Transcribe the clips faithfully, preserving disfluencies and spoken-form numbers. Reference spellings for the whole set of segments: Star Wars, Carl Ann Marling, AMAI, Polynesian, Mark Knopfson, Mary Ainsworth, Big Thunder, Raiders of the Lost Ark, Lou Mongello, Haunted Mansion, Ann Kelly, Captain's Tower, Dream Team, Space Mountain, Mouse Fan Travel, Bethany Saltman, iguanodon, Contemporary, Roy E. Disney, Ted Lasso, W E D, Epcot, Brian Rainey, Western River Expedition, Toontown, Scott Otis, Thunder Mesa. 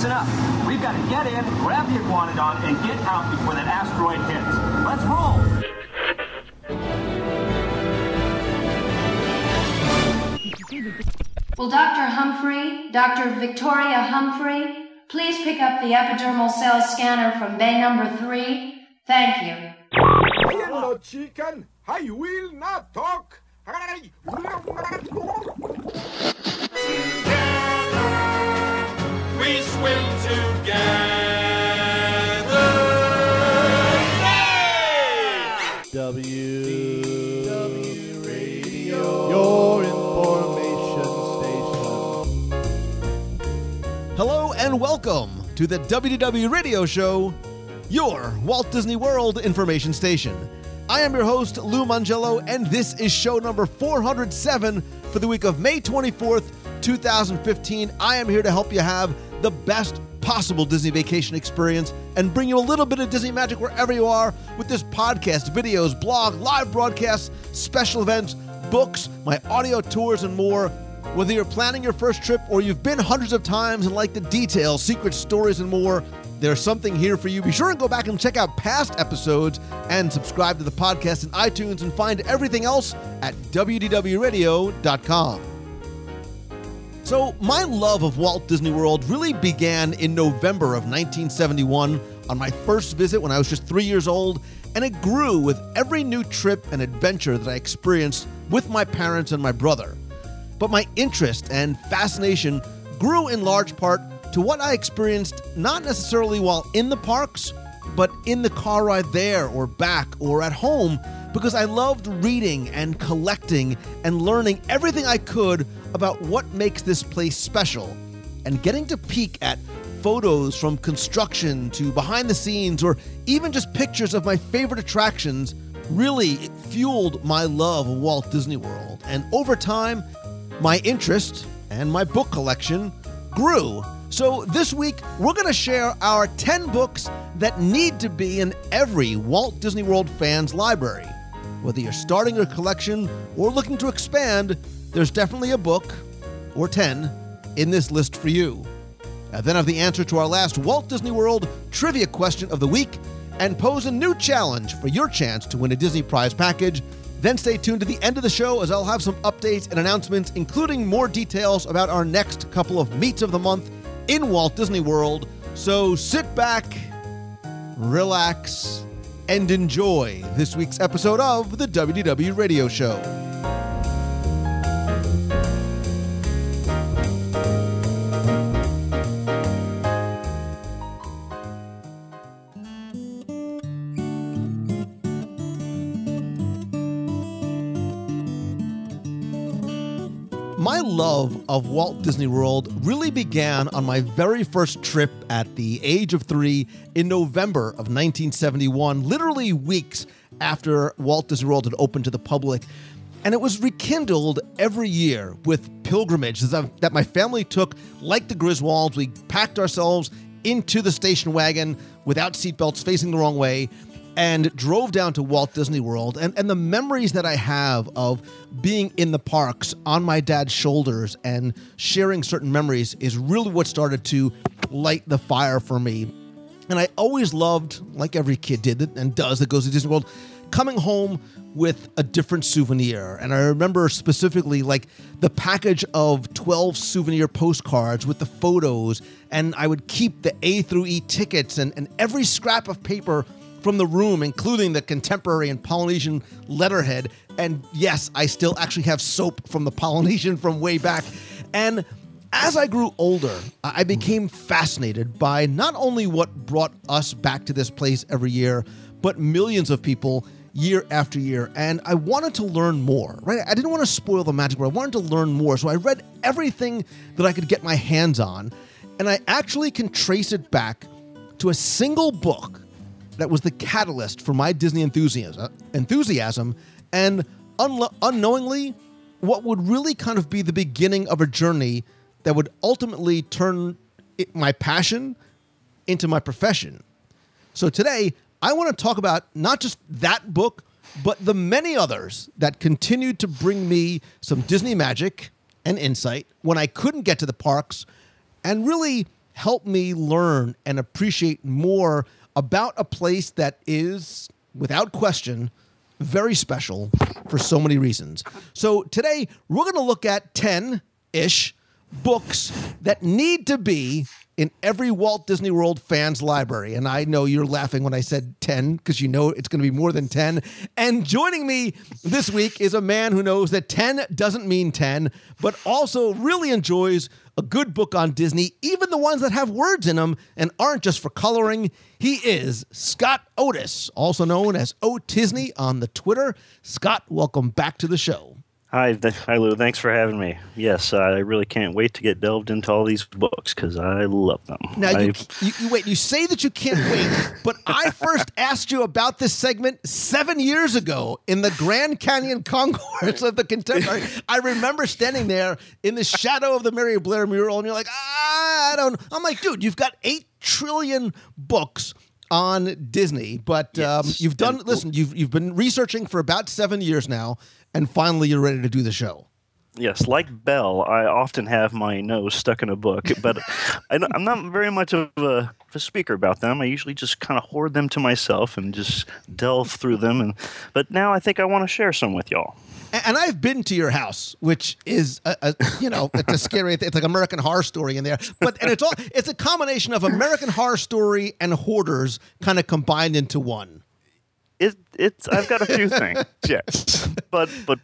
Listen up. We've got to get in, grab the iguanodon, and get out before that asteroid hits. Let's roll! Will Doctor Humphrey, Doctor Victoria Humphrey, please pick up the epidermal cell scanner from bay number three? Thank you. Hello, chicken. I will not talk. I will not talk. We swim together. Yay! W D W Radio, your information station. Hello and welcome to the W D W Radio Show, your Walt Disney World information station. I am your host, Lou Mongello, and this is show number four hundred seven for the week of May twenty-fourth, two thousand fifteen. I am here to help you have the best possible Disney vacation experience and bring you a little bit of Disney magic wherever you are with this podcast, videos, blog, live broadcasts, special events, books, my audio tours, and more. Whether you're planning your first trip or you've been hundreds of times and like the details, secret stories, and more, there's something here for you. Be sure and go back and check out past episodes and subscribe to the podcast in iTunes and find everything else at W D W radio dot com. So my love of Walt Disney World really began in November of nineteen seventy-one on my first visit when I was just three years old, and it grew with every new trip and adventure that I experienced with my parents and my brother. But my interest and fascination grew in large part to what I experienced not necessarily while in the parks, but in the car ride there or back or at home, because I loved reading and collecting and learning everything I could about what makes this place special, and getting to peek at photos from construction to behind the scenes or even just pictures of my favorite attractions really fueled my love of Walt Disney World. And over time, my interest and my book collection grew. So this week, we're going to share our ten books that need to be in every Walt Disney World fan's library. Whether you're starting your collection or looking to expand, there's definitely a book, or ten, in this list for you. I then have the answer to our last Walt Disney World trivia question of the week and pose a new challenge for your chance to win a Disney prize package. Then stay tuned to the end of the show as I'll have some updates and announcements, including more details about our next couple of meets of the month in Walt Disney World. So sit back, relax, and enjoy this week's episode of the W D W Radio Show. My love of Walt Disney World really began on my very first trip at the age of three in November of nineteen seventy-one, literally weeks after Walt Disney World had opened to the public. And it was rekindled every year with pilgrimages that my family took, like the Griswolds. We packed ourselves into the station wagon without seatbelts, facing the wrong way, and drove down to Walt Disney World. And, and the memories that I have of being in the parks on my dad's shoulders and sharing certain memories is really what started to light the fire for me. And I always loved, like every kid did and does that goes to Disney World, coming home with a different souvenir. And I remember specifically like the package of twelve souvenir postcards with the photos, and I would keep the A through E tickets and, and every scrap of paper from the room, including the Contemporary and Polynesian letterhead. And yes, I still actually have soap from the Polynesian from way back. And as I grew older, I became fascinated by not only what brought us back to this place every year, but millions of people year after year. And I wanted to learn more, right? I didn't want to spoil the magic, but I wanted to learn more. So I read everything that I could get my hands on. And I actually can trace it back to a single book that was the catalyst for my Disney enthusiasm, enthusiasm and unlo- unknowingly, what would really kind of be the beginning of a journey that would ultimately turn it, my passion into my profession. So today, I want to talk about not just that book, but the many others that continued to bring me some Disney magic and insight when I couldn't get to the parks, and really helped me learn and appreciate more about a place that is, without question, very special for so many reasons. So today, we're going to look at ten-ish books that need to be in every Walt Disney World fan's library. And I know you're laughing when I said ten, because you know it's going to be more than ten. And joining me this week is a man who knows that ten doesn't mean ten, but also really enjoys a good book on Disney, even the ones that have words in them and aren't just for coloring. He is Scott Otis, also known as Otisney on the Twitter. Scott, welcome back to the show. Hi, th hi, Lou. Thanks for having me. Yes, I really can't wait to get delved into all these books because I love them. Now, you, you, you wait. You say that you can't wait, but I first asked you about this segment seven years ago in the Grand Canyon concourse of the Contemporary. I remember standing there in the shadow of the Mary Blair mural, and you're like, I don't. I'm like, dude, you've got eight trillion books on Disney, but yes. um, you've done. And, listen, you've you've been researching for about seven years now. And finally, you're ready to do the show. Yes, like Belle, I often have my nose stuck in a book, but I'm not very much of a, a speaker about them. I usually just kind of hoard them to myself and just delve through them. And but now I think I want to share some with y'all. And, and I've been to your house, which is a, a you know it's a scary. It's like American Horror Story in there, but and it's all it's a combination of American Horror Story and Hoarders kind of combined into one. It, it's, I've got a few things, yes, but but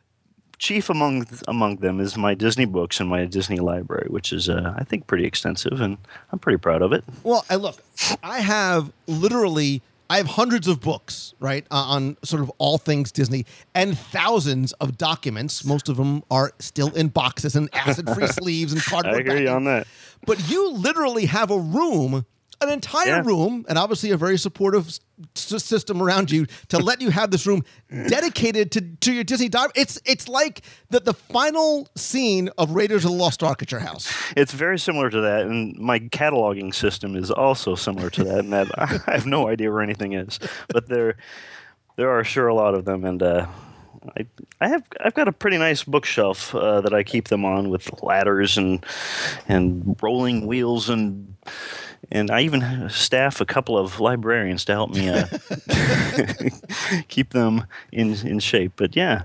chief among among them is my Disney books and my Disney library, which is uh, I think pretty extensive, and I'm pretty proud of it. Well, I look, I have literally I have hundreds of books, right, on sort of all things Disney, and thousands of documents. Most of them are still in boxes and acid-free sleeves and cardboard. I agree backing. on that. But you literally have a room. An entire yeah. room, and obviously a very supportive s system around you to let you have this room dedicated to, to your Disney dive. It's it's like the, the final scene of Raiders of the Lost Ark at your house. It's very similar to that, and my cataloging system is also similar to that, and that I have no idea where anything is. But there there are sure a lot of them, and uh, I I have I've got a pretty nice bookshelf uh, that I keep them on with ladders and and rolling wheels and. And I even staff a couple of librarians to help me uh, keep them in in shape. But yeah,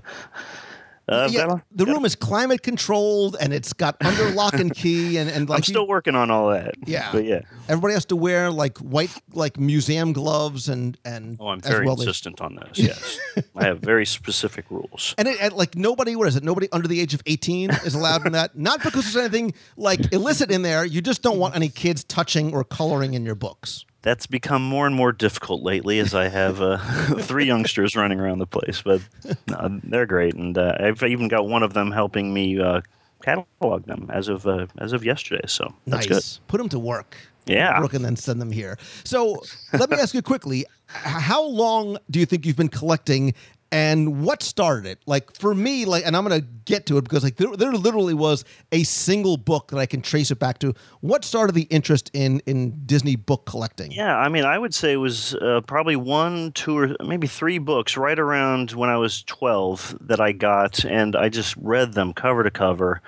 uh, yeah gotta, the gotta, room is climate controlled, and it's got under lock and key. And and like I'm still you, working on all that. Yeah, but yeah, everybody has to wear like white like museum gloves and and. Oh, I'm very well insistent as, on those. Yes, I have very specific rules. And, it, and like nobody, what is it? Nobody under the age of eighteen is allowed in that. Not because there's anything like illicit in there. You just don't want any kids touching or coloring in your books. That's become more and more difficult lately, as I have uh, three youngsters running around the place. But no, they're great, and uh, I've even got one of them helping me uh, catalog them as of uh, as of yesterday. So that's nice. Good. Put them to work. Yeah, work and then send them here. So let me ask you quickly: how long do you think you've been collecting? And what started it? Like for me, like, and I'm gonna get to it because like there, there literally was a single book that I can trace it back to. What started the interest in in Disney book collecting? Yeah, I mean, I would say it was uh, probably one, two, or maybe three books right around when I was twelve that I got, and I just read them cover to cover,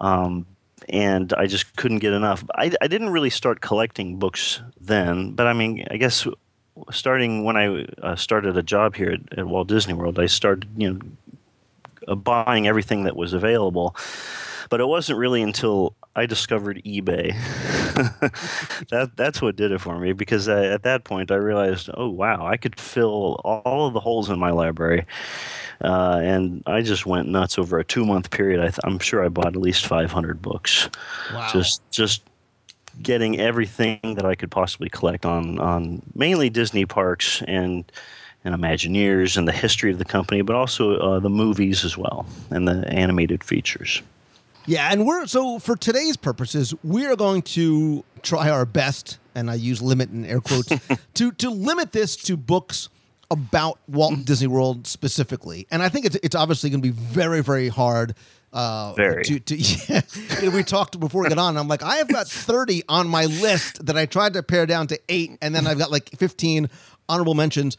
um, and I just couldn't get enough. I, I didn't really start collecting books then, but I mean, I guess. Starting when I uh, started a job here at, at Walt Disney World, I started, you know, uh, buying everything that was available. But it wasn't really until I discovered eBay that that's what did it for me. Because I, at that point, I realized, oh wow, I could fill all of the holes in my library, uh, and I just went nuts over a two-month period. I th I'm sure I bought at least five hundred books. Wow. Just just. Getting everything that I could possibly collect on on mainly Disney parks and and Imagineers and the history of the company, but also uh, the movies as well and the animated features. Yeah, and we're so for today's purposes, we are going to try our best, and I use "limit" in air quotes to to limit this to books about Walt Disney World specifically. And I think it's it's obviously going to be very very hard. Uh, Very. To, to, yeah. We talked before we got on. I'm like, I have got thirty on my list that I tried to pare down to eight, and then I've got like fifteen honorable mentions.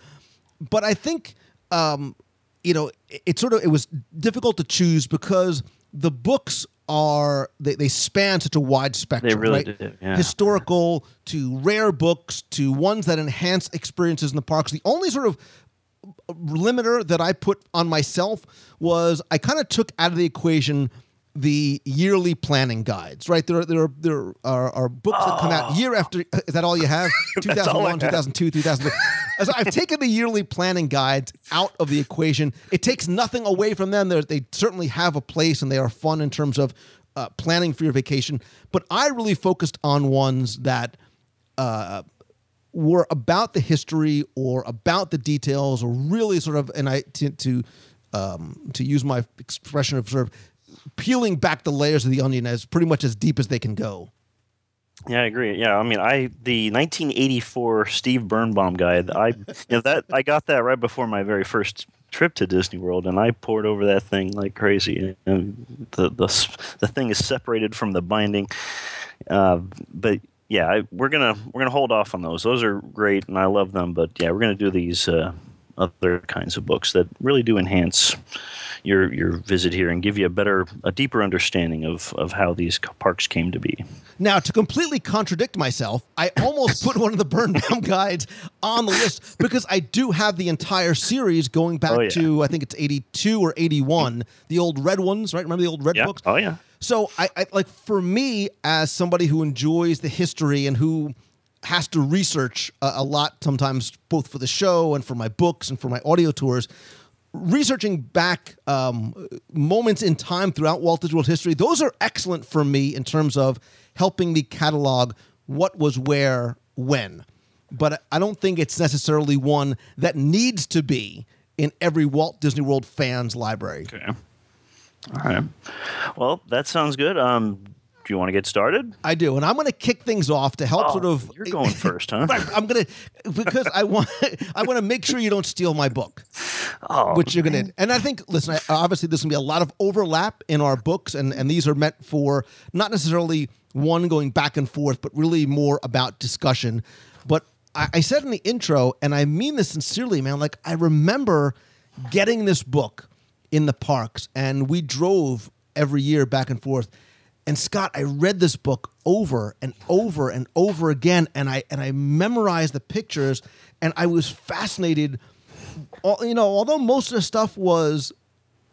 But I think, um, you know, it, it sort of it was difficult to choose because the books are they, they span such a wide spectrum. They really right? do, yeah. Historical to rare books to ones that enhance experiences in the parks. The only sort of limiter that I put on myself was I kind of took out of the equation the yearly planning guides, right? There are, there are, there are, are books oh. that come out year after. Is that all you have? two thousand one, two thousand two, two thousand three. So I've taken the yearly planning guides out of the equation. It takes nothing away from them. They're, they certainly have a place and they are fun in terms of uh, planning for your vacation. But I really focused on ones that uh, were about the history or about the details or really sort of, and I, to, to, um, to use my expression of sort of, peeling back the layers of the onion as pretty much as deep as they can go. Yeah, I agree. Yeah, I mean, I the nineteen eighty-four Steve Birnbaum guide. I you know, that I got that right before my very first trip to Disney World, and I poured over that thing like crazy. And the the the thing is separated from the binding. Uh, but yeah, I, we're gonna we're gonna hold off on those. Those are great, and I love them. But yeah, we're gonna do these uh, other kinds of books that really do enhance your your visit here and give you a better, a deeper understanding of, of how these parks came to be. Now, to completely contradict myself, I almost put one of the Birnbaum guides on the list because I do have the entire series going back oh, yeah. to, I think it's eighty-two or eighty-one, the old red ones, right? Remember the old red yeah. books? Oh, yeah. So, I, I like for me, as somebody who enjoys the history and who has to research a, a lot sometimes, both for the show and for my books and for my audio tours, researching back um, moments in time throughout Walt Disney World history, those are excellent for me in terms of helping me catalog what was where, when. But I don't think it's necessarily one that needs to be in every Walt Disney World fan's library. Okay. All right. Well, that sounds good. Um, do you want to get started? I do. And I'm going to kick things off to help oh, sort of... You're going first, huh? I'm going to... Because I want, I want to make sure you don't steal my book. Oh, which you're going to... And I think, listen, I, obviously there's going to be a lot of overlap in our books, and, and these are meant for not necessarily one going back and forth, but really more about discussion. But I, I said in the intro, and I mean this sincerely, man, like I remember getting this book in the parks, and we drove every year back and forth. And Scott, I read this book over and over and over again, and I and I memorized the pictures, and I was fascinated. All, you know, although most of the stuff was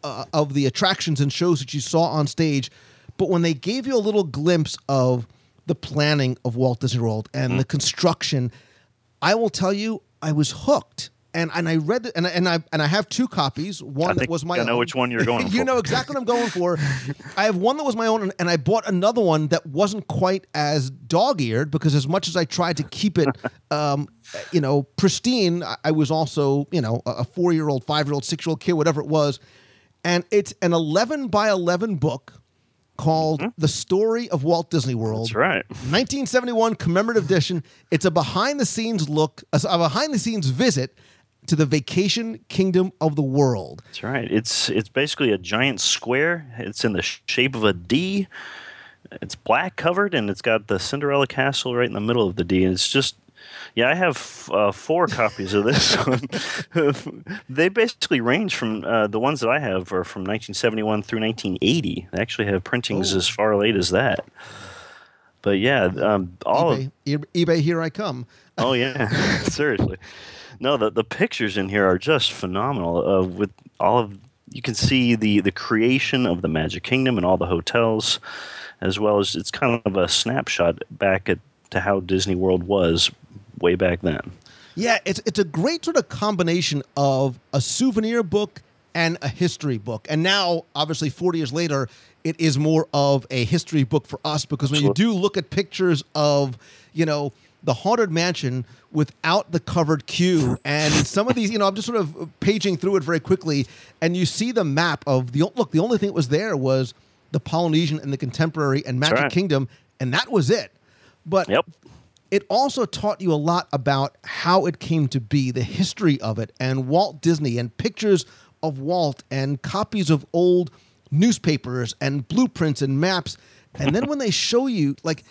uh, of the attractions and shows that you saw on stage, but when they gave you a little glimpse of the planning of Walt Disney World and mm-hmm. the construction, I will tell you, I was hooked. And and I read the, and I, and I and I have two copies. One I think that was my I know own. Which one you're going for. You know exactly what I'm going for. I have one that was my own, and, and I bought another one that wasn't quite as dog-eared because as much as I tried to keep it, um, you know, pristine, I, I was also you know a, a four-year-old, five-year-old, six-year-old kid, whatever it was. And it's an eleven by eleven book called mm-hmm. The Story of Walt Disney World. That's right. nineteen seventy-one commemorative edition. It's a behind-the-scenes look, a, a behind-the-scenes visit to the Vacation Kingdom of the World. That's right. It's it's basically a giant square. It's in the shape of a D. It's black covered, and it's got the Cinderella Castle right in the middle of the D. And it's just, yeah, I have uh, four copies of this one. They basically range from, uh, the ones that I have are from nineteen seventy-one through nineteen eighty. They actually have printings Ooh. As far late as that. But yeah, um, all eBay, of, eBay, here I come. Oh yeah, seriously. No, the the pictures in here are just phenomenal. Uh, with all of you can see the the creation of the Magic Kingdom and all the hotels, as well as it's kind of a snapshot back at to how Disney World was way back then. Yeah, it's it's a great sort of combination of a souvenir book and a history book. And now, obviously, forty years later, it is more of a history book for us because when you do look at pictures of, you know, the Haunted Mansion without the covered queue. And some of these, you know, I'm just sort of paging through it very quickly. And you see the map of the, look, the only thing that was there was the Polynesian and the Contemporary and Magic right. Kingdom. And that was it. But yep. it also taught you a lot about how it came to be, the history of it, and Walt Disney and pictures of Walt and copies of old newspapers and blueprints and maps. And then when they show you, like,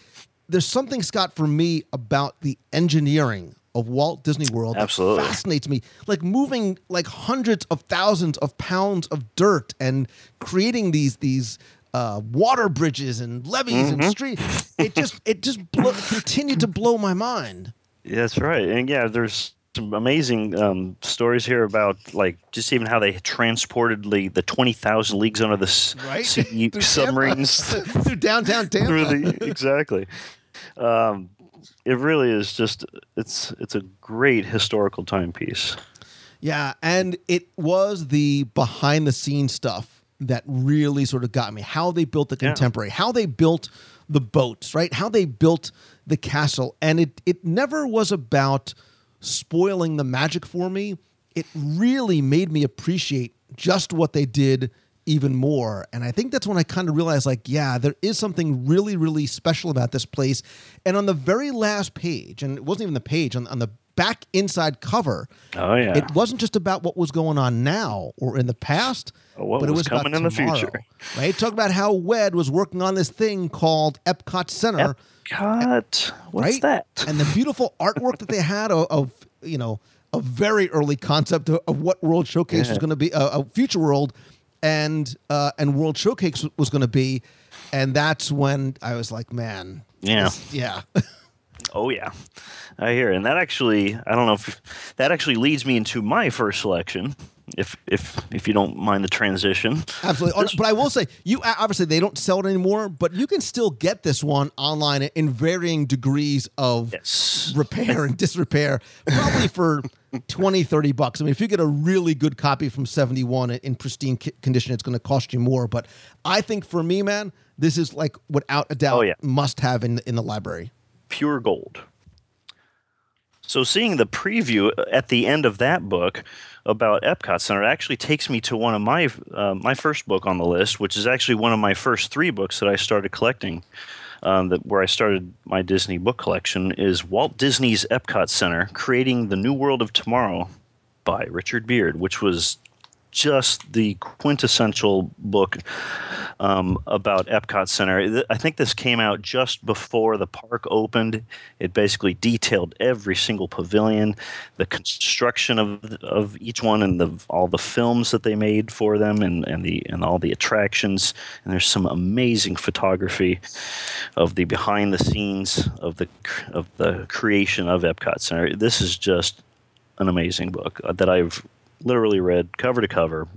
there's something, Scott, for me about the engineering of Walt Disney World Absolutely. That fascinates me. Like moving like hundreds of thousands of pounds of dirt and creating these these uh, water bridges and levees mm-hmm. and streets. It just it just blo- continued to blow my mind. That's right, and yeah, there's some amazing um, stories here about like just even how they transported the, the twenty thousand leagues under the right? sea submarines through downtown Tampa. Really, exactly. Um, it really is just it's it's a great historical timepiece. Yeah, and it was the behind the scenes stuff that really sort of got me. How they built the Contemporary, yeah. how they built the boats, right? How they built the castle, and it it never was about spoiling the magic for me. It really made me appreciate just what they did even more. And I think that's when I kind of realized, like, yeah, there is something really, really special about this place. And on the very last page, and it wasn't even the page, on, on the back inside cover, oh yeah, it wasn't just about what was going on now or in the past, oh, what but was it was coming about in tomorrow, the future. Right? Talk about how W E D was working on this thing called Epcot Center. Epcot, Ep- what's right? that? And the beautiful artwork that they had of, of you know, a very early concept of, of what World Showcase yeah. was going to be, uh, a future world. And uh, and World Showcase was going to be, and that's when I was like, man, yeah, yeah, oh yeah, I hear. And that actually, I don't know if that actually leads me into my first selection, if if if you don't mind the transition. Absolutely, this, but I will say, you obviously they don't sell it anymore, but you can still get this one online in varying degrees of yes. repair and disrepair, probably for. twenty, thirty bucks. I mean, if you get a really good copy from seventy-one in pristine ki- condition, it's going to cost you more. But I think for me, man, this is like without a doubt, oh, yeah. must have in, in the library. Pure gold. So seeing the preview at the end of that book about Epcot Center, it actually takes me to one of my, uh, my first book on the list, which is actually one of my first three books that I started collecting, Um, that where I started my Disney book collection, is Walt Disney's Epcot Center, Creating the New World of Tomorrow by Richard Beard, which was just the quintessential book um, about Epcot Center. I think this came out just before the park opened. It basically detailed every single pavilion, the construction of of each one, and the, all the films that they made for them, and, and the and all the attractions. And there's some amazing photography of the behind the scenes of the of the creation of Epcot Center. This is just an amazing book that I've literally read cover to cover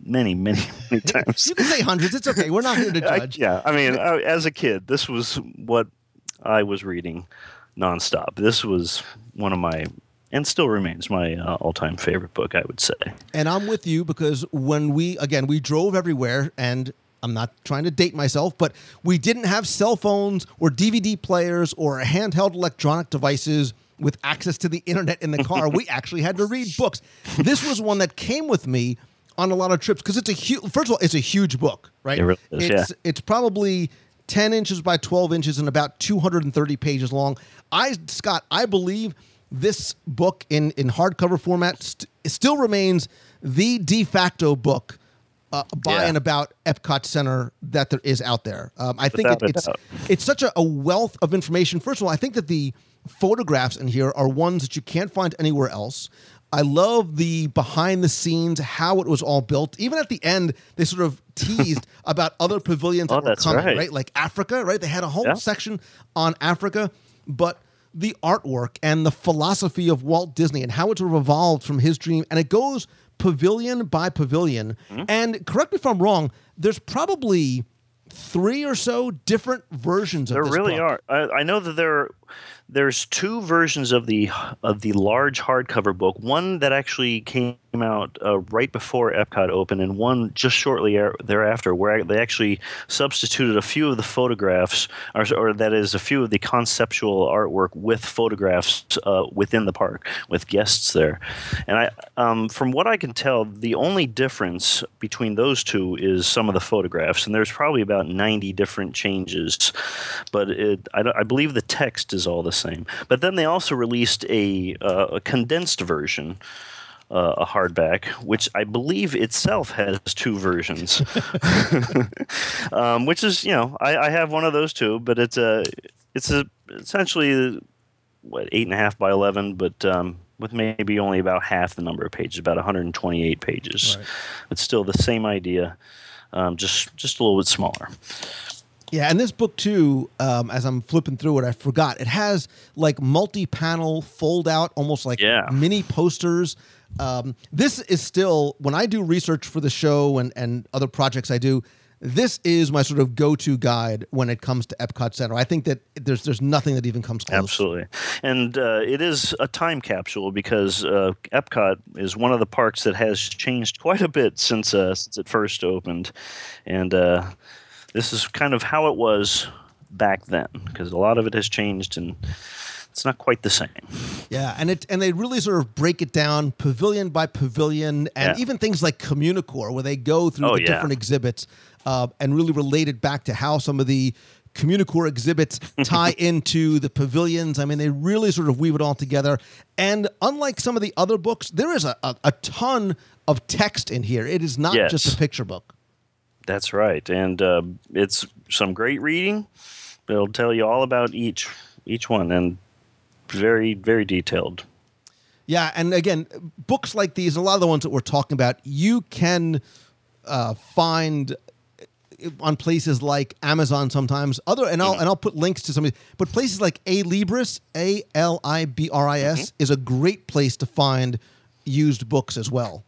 many, many, many times. You can say hundreds. It's okay. We're not here to judge. I, yeah. I mean, I, as a kid, this was what I was reading nonstop. This was one of my, and still remains my uh, all-time favorite book, I would say. And I'm with you, because when we, again, we drove everywhere, and I'm not trying to date myself, but we didn't have cell phones or D V D players or handheld electronic devices with access to the internet in the car. We actually had to read books. This was one that came with me on a lot of trips, because it's a huge, first of all, it's a huge book, right? It really is, it's, yeah. It's probably ten inches by twelve inches and about two hundred thirty pages long. I, Scott, I believe this book in, in hardcover format st- still remains the de facto book Uh, by yeah. and about Epcot Center that there is out there. Um, I Without think it, it's it's such a, a wealth of information. First of all, I think that the photographs in here are ones that you can't find anywhere else. I love the behind the scenes, how it was all built. Even at the end, they sort of teased about other pavilions oh, that were coming, right. right? Like Africa, right? They had a whole yeah. section on Africa, but the artwork and the philosophy of Walt Disney and how it's evolved from his dream, and it goes pavilion by pavilion. Mm-hmm. And correct me if I'm wrong, there's probably three or so different versions of there this There really book. Are. I, I know that there are, there's two versions of the of the large hardcover book, one that actually came out uh, right before Epcot opened, and one just shortly ar- thereafter, where they actually substituted a few of the photographs, or, or that is, a few of the conceptual artwork with photographs uh, within the park, with guests there. And I, um, from what I can tell, the only difference between those two is some of the photographs, and there's probably about ninety different changes, but it, I, I believe the text is all the same. But then they also released a, uh, a condensed version, Uh, a hardback, which I believe itself has two versions, um, which is, you know, I, I have one of those two, but it's a, it's a essentially what eight and a half by eleven, but um, with maybe only about half the number of pages, about one hundred twenty-eight pages. Right. It's still the same idea. um, just just a little bit smaller. Yeah, and this book too, um, as I'm flipping through it, I forgot it has like multi-panel fold-out, almost like yeah. mini posters. Um, this is still, when I do research for the show and and other projects I do, this is my sort of go-to guide when it comes to Epcot Center. I think that there's there's nothing that even comes close. Absolutely, and uh, it is a time capsule because uh, Epcot is one of the parks that has changed quite a bit since uh, since it first opened, and. Uh, This is kind of how it was back then, because a lot of it has changed, and it's not quite the same. Yeah, and it and they really sort of break it down pavilion by pavilion, and yeah. even things like Communicore, where they go through oh, the yeah. different exhibits uh, and really relate it back to how some of the Communicore exhibits tie into the pavilions. I mean, they really sort of weave it all together. And unlike some of the other books, there is a, a, a ton of text in here. It is not yes. just a picture book. That's right, and uh, it's some great reading. It'll tell you all about each each one, and very, very detailed. Yeah, and again, books like these, a lot of the ones that we're talking about, you can uh, find on places like Amazon sometimes. Other, and I'll mm-hmm. and I'll put links to some of these, but places like Alibris, A L I B R I S, mm-hmm. is a great place to find used books as well.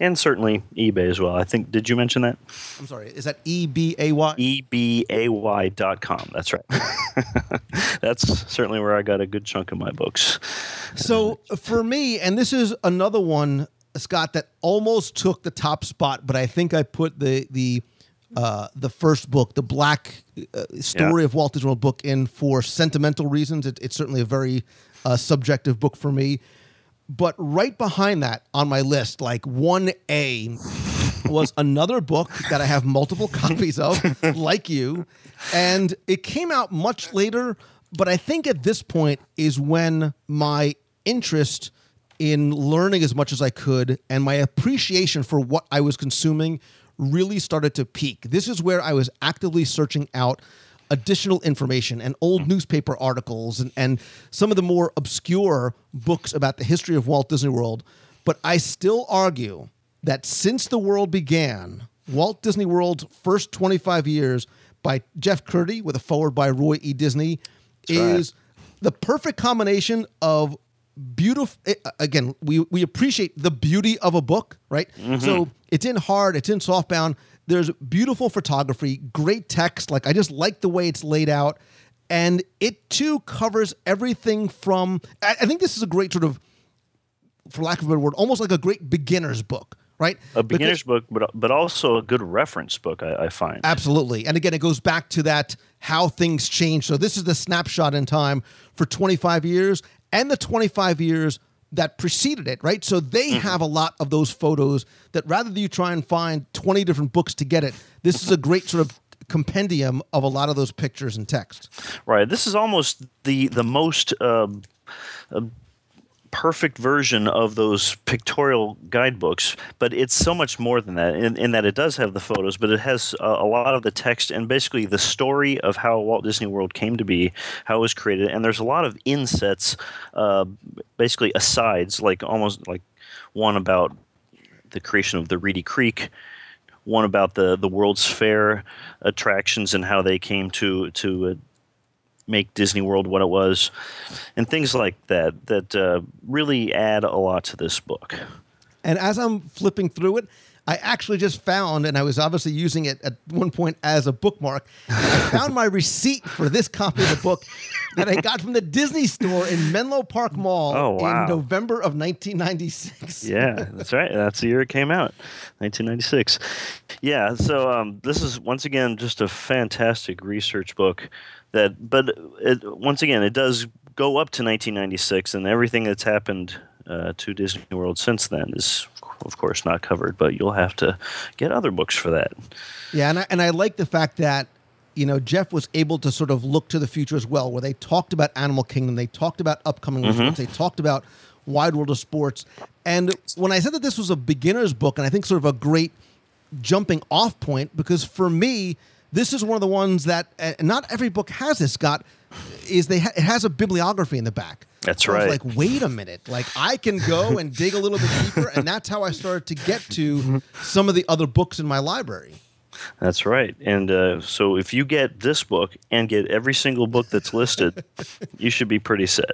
And certainly eBay as well. I think, did you mention that? I'm sorry, is that E B A Y? E B A Y dot com, that's right. That's certainly where I got a good chunk of my books. So for me, and this is another one, Scott, that almost took the top spot, but I think I put the the uh, the first book, the Black uh, Story yeah. of Walt Disney World book in for sentimental reasons. It, it's certainly a very uh, subjective book for me. But right behind that on my list, like one A, was another book that I have multiple copies of, like you. And it came out much later, but I think at this point is when my interest in learning as much as I could and my appreciation for what I was consuming really started to peak. This is where I was actively searching out additional information and old newspaper articles and, and some of the more obscure books about the history of Walt Disney World. But I still argue that since the world began, Walt Disney World's first twenty-five years by Jeff Curdy with a foreword by Roy E. Disney That's is right. the perfect combination of beautiful. Again, we, we appreciate the beauty of a book, right? Mm-hmm. So it's in hard, it's in softbound. There's beautiful photography, great text. Like, I just like the way it's laid out. And it, too, covers everything from... I, I think this is a great sort of, for lack of a better word, almost like a great beginner's book, right? A beginner's because, book, but but also a good reference book, I, I find. Absolutely. And again, it goes back to that how things change. So this is the snapshot in time for twenty-five years and the twenty-five years that preceded it, right? So they mm-hmm. have a lot of those photos that rather than you try and find twenty different books to get it, this is a great sort of compendium of a lot of those pictures and text. Right. This is almost the, the most uh, uh, perfect version of those pictorial guidebooks, but it's so much more than that in, in that it does have the photos, but it has uh, a lot of the text and basically the story of how Walt Disney World came to be, how it was created, and there's a lot of insets, uh, basically asides, like almost like one about the creation of the Reedy Creek, one about the, the World's Fair attractions and how they came to to uh, make Disney World what it was, and things like that that uh, really add a lot to this book. And as I'm flipping through it, I actually just found, and I was obviously using it at one point as a bookmark, I found my receipt for this copy of the book that I got from the Disney store in Menlo Park Mall oh, wow. in November of nineteen ninety-six. Yeah, that's right. That's the year it came out, nineteen ninety-six. Yeah, so um, this is, once again, just a fantastic research book. That, but it, once again, it does go up to nineteen ninety-six, and everything that's happened uh, to Disney World since then is, of course, not covered. But you'll have to get other books for that. Yeah, and I, and I like the fact that, you know, Jeff was able to sort of look to the future as well, where they talked about Animal Kingdom, they talked about upcoming mm-hmm. resorts, they talked about Wide World of Sports. And when I said that this was a beginner's book, and I think sort of a great jumping-off point, because for me, this is one of the ones that uh, not every book has this, Scott, is they ha it has a bibliography in the back. That's so right. I was like, wait a minute. Like, I can go and dig a little bit deeper, and that's how I started to get to some of the other books in my library. That's right. And uh, so if you get this book and get every single book that's listed, you should be pretty set.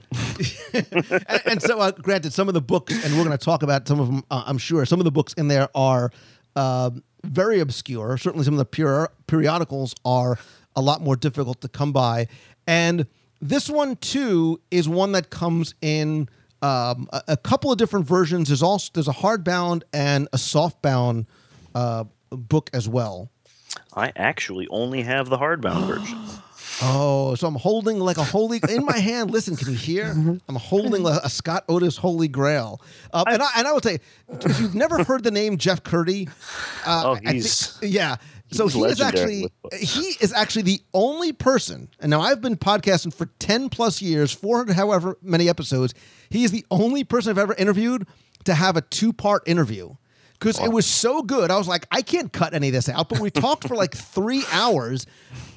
and, and so, uh, granted, some of the books, and we're going to talk about some of them, uh, I'm sure, some of the books in there are uh, very obscure. Certainly some of the pure periodicals are a lot more difficult to come by. And this one, too, is one that comes in um, a, a couple of different versions. There's also there's a hardbound and a softbound uh, book as well. I actually only have the hardbound version. Oh, so I'm holding like a holy in my hand. Listen, can you hear? I'm holding a, a Scott Otis Holy Grail. Uh, I, and I and I would say, if you've never heard the name Jeff Curdy, uh, oh, he's I think, yeah. So he is actually he is actually the only person, and now I've been podcasting for ten plus years, four hundred however many episodes. He is the only person I've ever interviewed to have a two-part interview. Because it was so good, I was like, I can't cut any of this out. But we talked for like three hours.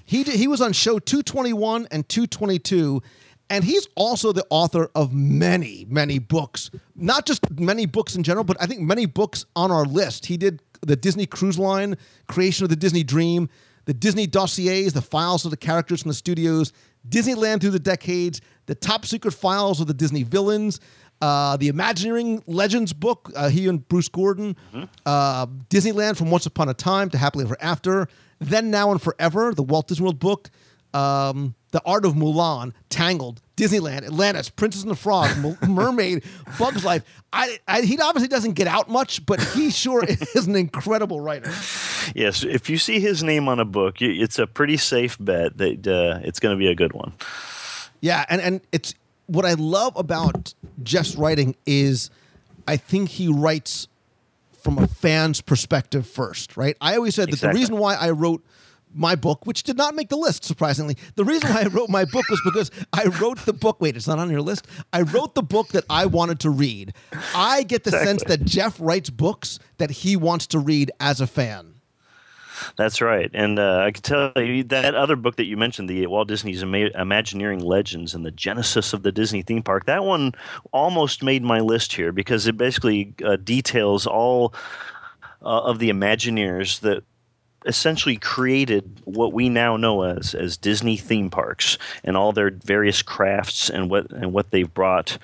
He did, he was on show two twenty-one and two twenty-two, and he's also the author of many, many books. Not just many books in general, but I think many books on our list. He did the Disney Cruise Line, Creation of the Disney Dream, the Disney Dossiers, the Files of the Characters from the Studios, Disneyland Through the Decades, the Top Secret Files of the Disney Villains, Uh, the Imagineering Legends book, uh, he and Bruce Gordon, mm-hmm. uh, Disneyland From Once Upon a Time to Happily Ever After, Then, Now, and Forever, the Walt Disney World book, um, The Art of Mulan, Tangled, Disneyland, Atlantis, Princess and the Frog, Mermaid, Bug's Life. I, I, he obviously doesn't get out much, but he sure is an incredible writer. Yes, if you see his name on a book, it's a pretty safe bet that uh, it's going to be a good one. Yeah, and, and it's... What I love about Jeff's writing is I think he writes from a fan's perspective first, right? I always said that exactly. The reason why I wrote my book, which did not make the list, surprisingly, the reason why I wrote my book was because I wrote the book. Wait, it's not on your list? I wrote the book that I wanted to read. I get the exactly. sense that Jeff writes books that he wants to read as a fan. That's right. And uh, I can tell you that other book that you mentioned, the Walt Disney's Ima- Imagineering Legends and the Genesis of the Disney Theme Park, that one almost made my list here because it basically uh, details all uh, of the Imagineers that essentially created what we now know as as Disney theme parks and all their various crafts and what and what they've brought.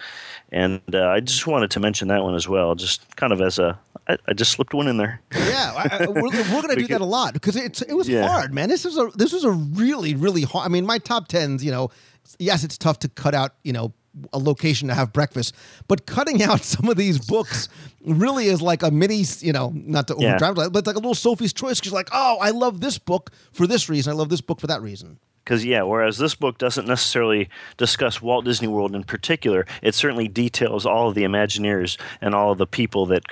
And uh, I just wanted to mention that one as well, just kind of as a I, I just slipped one in there. Yeah, I, we're, we're going to do that a lot because it's it was yeah. hard, man. This is a this was a really really hard. I mean, my top tens, you know, yes, it's tough to cut out, you know, a location to have breakfast, but cutting out some of these books really is like a mini, you know, not to overdrive, yeah. but it's like a little Sophie's choice. She's like, oh, I love this book for this reason. I love this book for that reason. Because, yeah, whereas this book doesn't necessarily discuss Walt Disney World in particular, it certainly details all of the Imagineers and all of the people that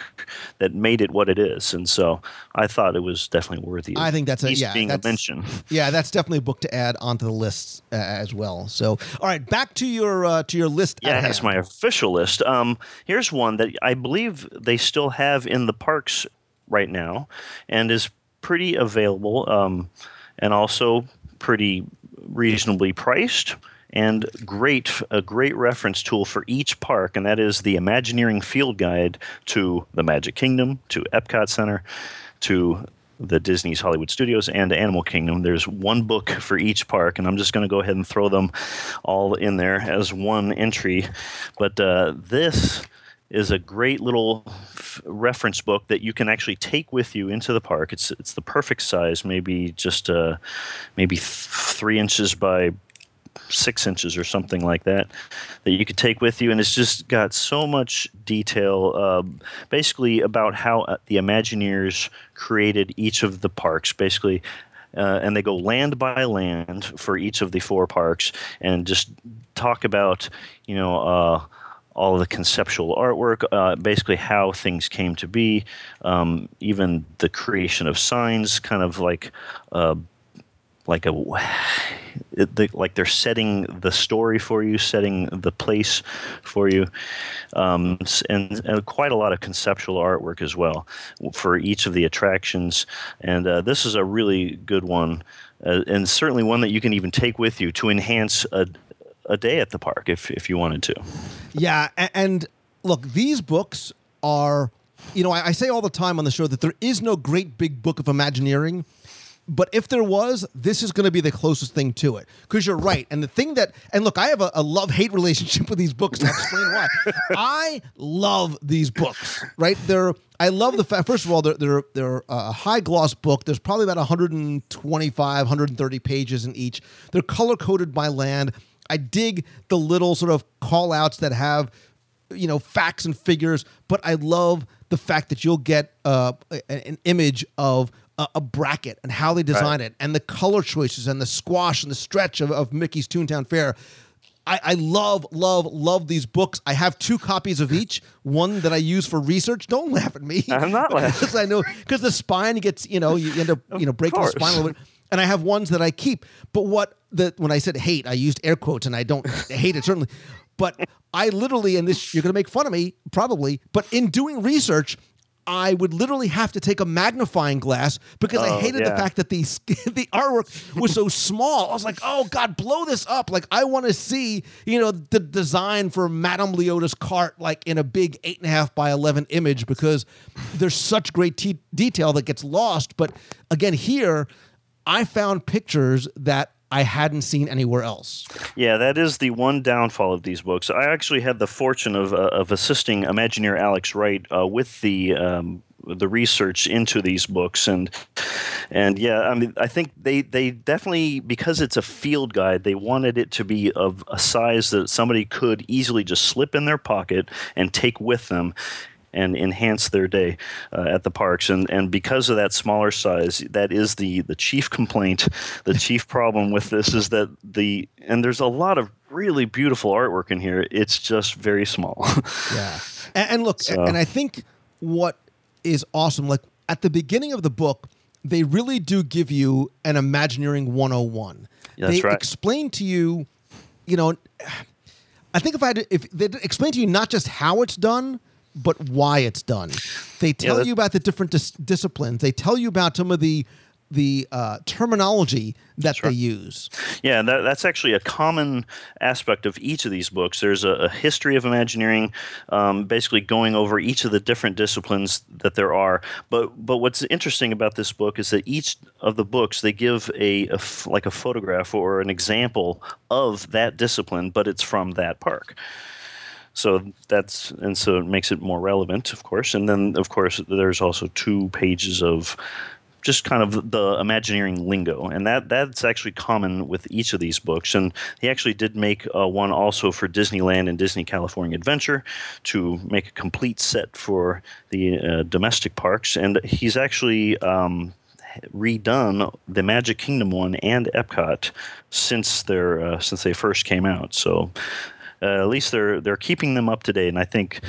that made it what it is. And so I thought it was definitely worthy of I think that's a, yeah, being that's, a mention. Yeah, that's definitely a book to add onto the list uh, as well. So, all right, back to your uh, to your list. Yeah, that's my official list. Um, here's one that I believe they still have in the parks right now and is pretty available um, and also pretty reasonably priced and great a great reference tool for each park, and that is the Imagineering Field Guide to the Magic Kingdom, to Epcot Center, to the Disney's Hollywood Studios, and Animal Kingdom. There's one book for each park, and I'm just going to go ahead and throw them all in there as one entry. But uh, this is a great little f- reference book that you can actually take with you into the park. It's it's the perfect size, maybe just uh, maybe th- three inches by six inches or something like that, that you could take with you. And it's just got so much detail, uh, basically about how uh, the Imagineers created each of the parks, basically. Uh, and they go land by land for each of the four parks and just talk about, you know, uh, all of the conceptual artwork, uh, basically how things came to be, um, even the creation of signs, kind of like uh, like a like they're setting the story for you, setting the place for you, um, and, and quite a lot of conceptual artwork as well for each of the attractions. And uh, this is a really good one, uh, and certainly one that you can even take with you to enhance a. a day at the park if if you wanted to. Yeah, and look, these books are, you know, I, I say all the time on the show that there is no great big book of Imagineering. but if there was, this is going to be the closest thing to it, because you're right. And the thing that, and look, I have a, a love-hate relationship with these books, and I'll explain why. I love these books, right? They're, I love the fact, first of all, they're, they're, they're a high-gloss book. There's probably about one twenty-five, one thirty pages in each. They're color-coded by land. I dig the little sort of call-outs that have, you know, facts and figures, but I love the fact that you'll get uh, an image of a bracket and how they design right. it, and the color choices and the squash and the stretch of, of Mickey's Toontown Fair. I, I love, love, love these books. I have two copies of each. One that I use for research. Don't laugh at me. I'm not laughing. Because I know, because the spine gets, you know, you end up, you know, breaking the spine a little bit. And I have ones that I keep. But what the, when I said hate, I used air quotes, and I don't hate it certainly. But I literally, and this, you're going to make fun of me probably, but in doing research, I would literally have to take a magnifying glass because oh, I hated yeah. the fact that the the artwork was so small. I was like, oh, God, blow this up. Like, I want to see, you know, the design for Madame Leota's cart, like, in a big eight and a half by eleven image, because there's such great te- detail that gets lost. But, again, here, I found pictures that I hadn't seen anywhere else. Yeah, that is the one downfall of these books. I actually had the fortune of uh, of assisting Imagineer Alex Wright uh, with the um, the research into these books, and and yeah, I mean, I think they they definitely, because it's a field guide, they wanted it to be of a size that somebody could easily just slip in their pocket and take with them and enhance their day uh, at the parks. And and because of that smaller size, that is the, the chief complaint, the chief problem with this is that the – and there's a lot of really beautiful artwork in here. It's just very small. Yeah. And, and look, so. and I think what is awesome, like at the beginning of the book, they really do give you an Imagineering one oh one. Yeah, that's they right. explain to you, you know, I think if I had – if they explain to you not just how it's done – but why it's done. They tell yeah, that, you about the different dis- disciplines. They tell you about some of the the uh, terminology that sure. they use. Yeah, and that, that's actually a common aspect of each of these books. There's a, a history of Imagineering, um, basically going over each of the different disciplines that there are. But but what's interesting about this book is that each of the books, they give a, a f- like a photograph or an example of that discipline, but it's from that park. So that's and so it makes it more relevant, of course. And then, of course, there's also two pages of just kind of the Imagineering lingo, and that that's actually common with each of these books. And he actually did make uh, one also for Disneyland and Disney California Adventure to make a complete set for the uh, domestic parks. And he's actually um, redone the Magic Kingdom one and Epcot since their uh, since they first came out. So. Uh, at least they're they're keeping them up to date, and I think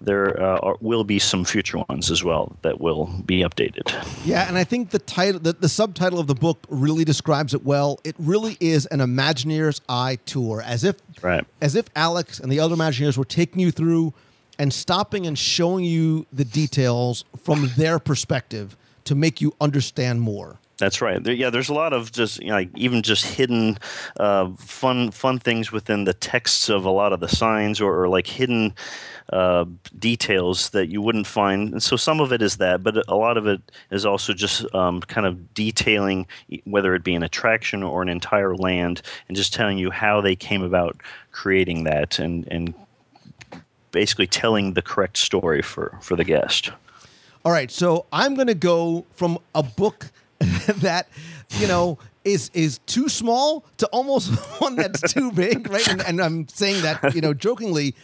there uh, are, will be some future ones as well that will be updated. Yeah, and I think the title, the, the subtitle of the book really describes it well. It really is an Imagineer's Eye Tour, as if right. as if Alex and the other Imagineers were taking you through and stopping and showing you the details from their perspective to make you understand more. That's right. There, yeah, there's a lot of just, you know, like even just hidden uh, fun fun things within the texts of a lot of the signs, or, or like hidden uh, details that you wouldn't find. And so some of it is that, but a lot of it is also just um, kind of detailing, whether it be an attraction or an entire land, and just telling you how they came about creating that, and, and basically telling the correct story for, for the guest. All right, so I'm going to go from a book that, you know, is is too small to almost one that's too big, right? And, and I'm saying that, you know, jokingly,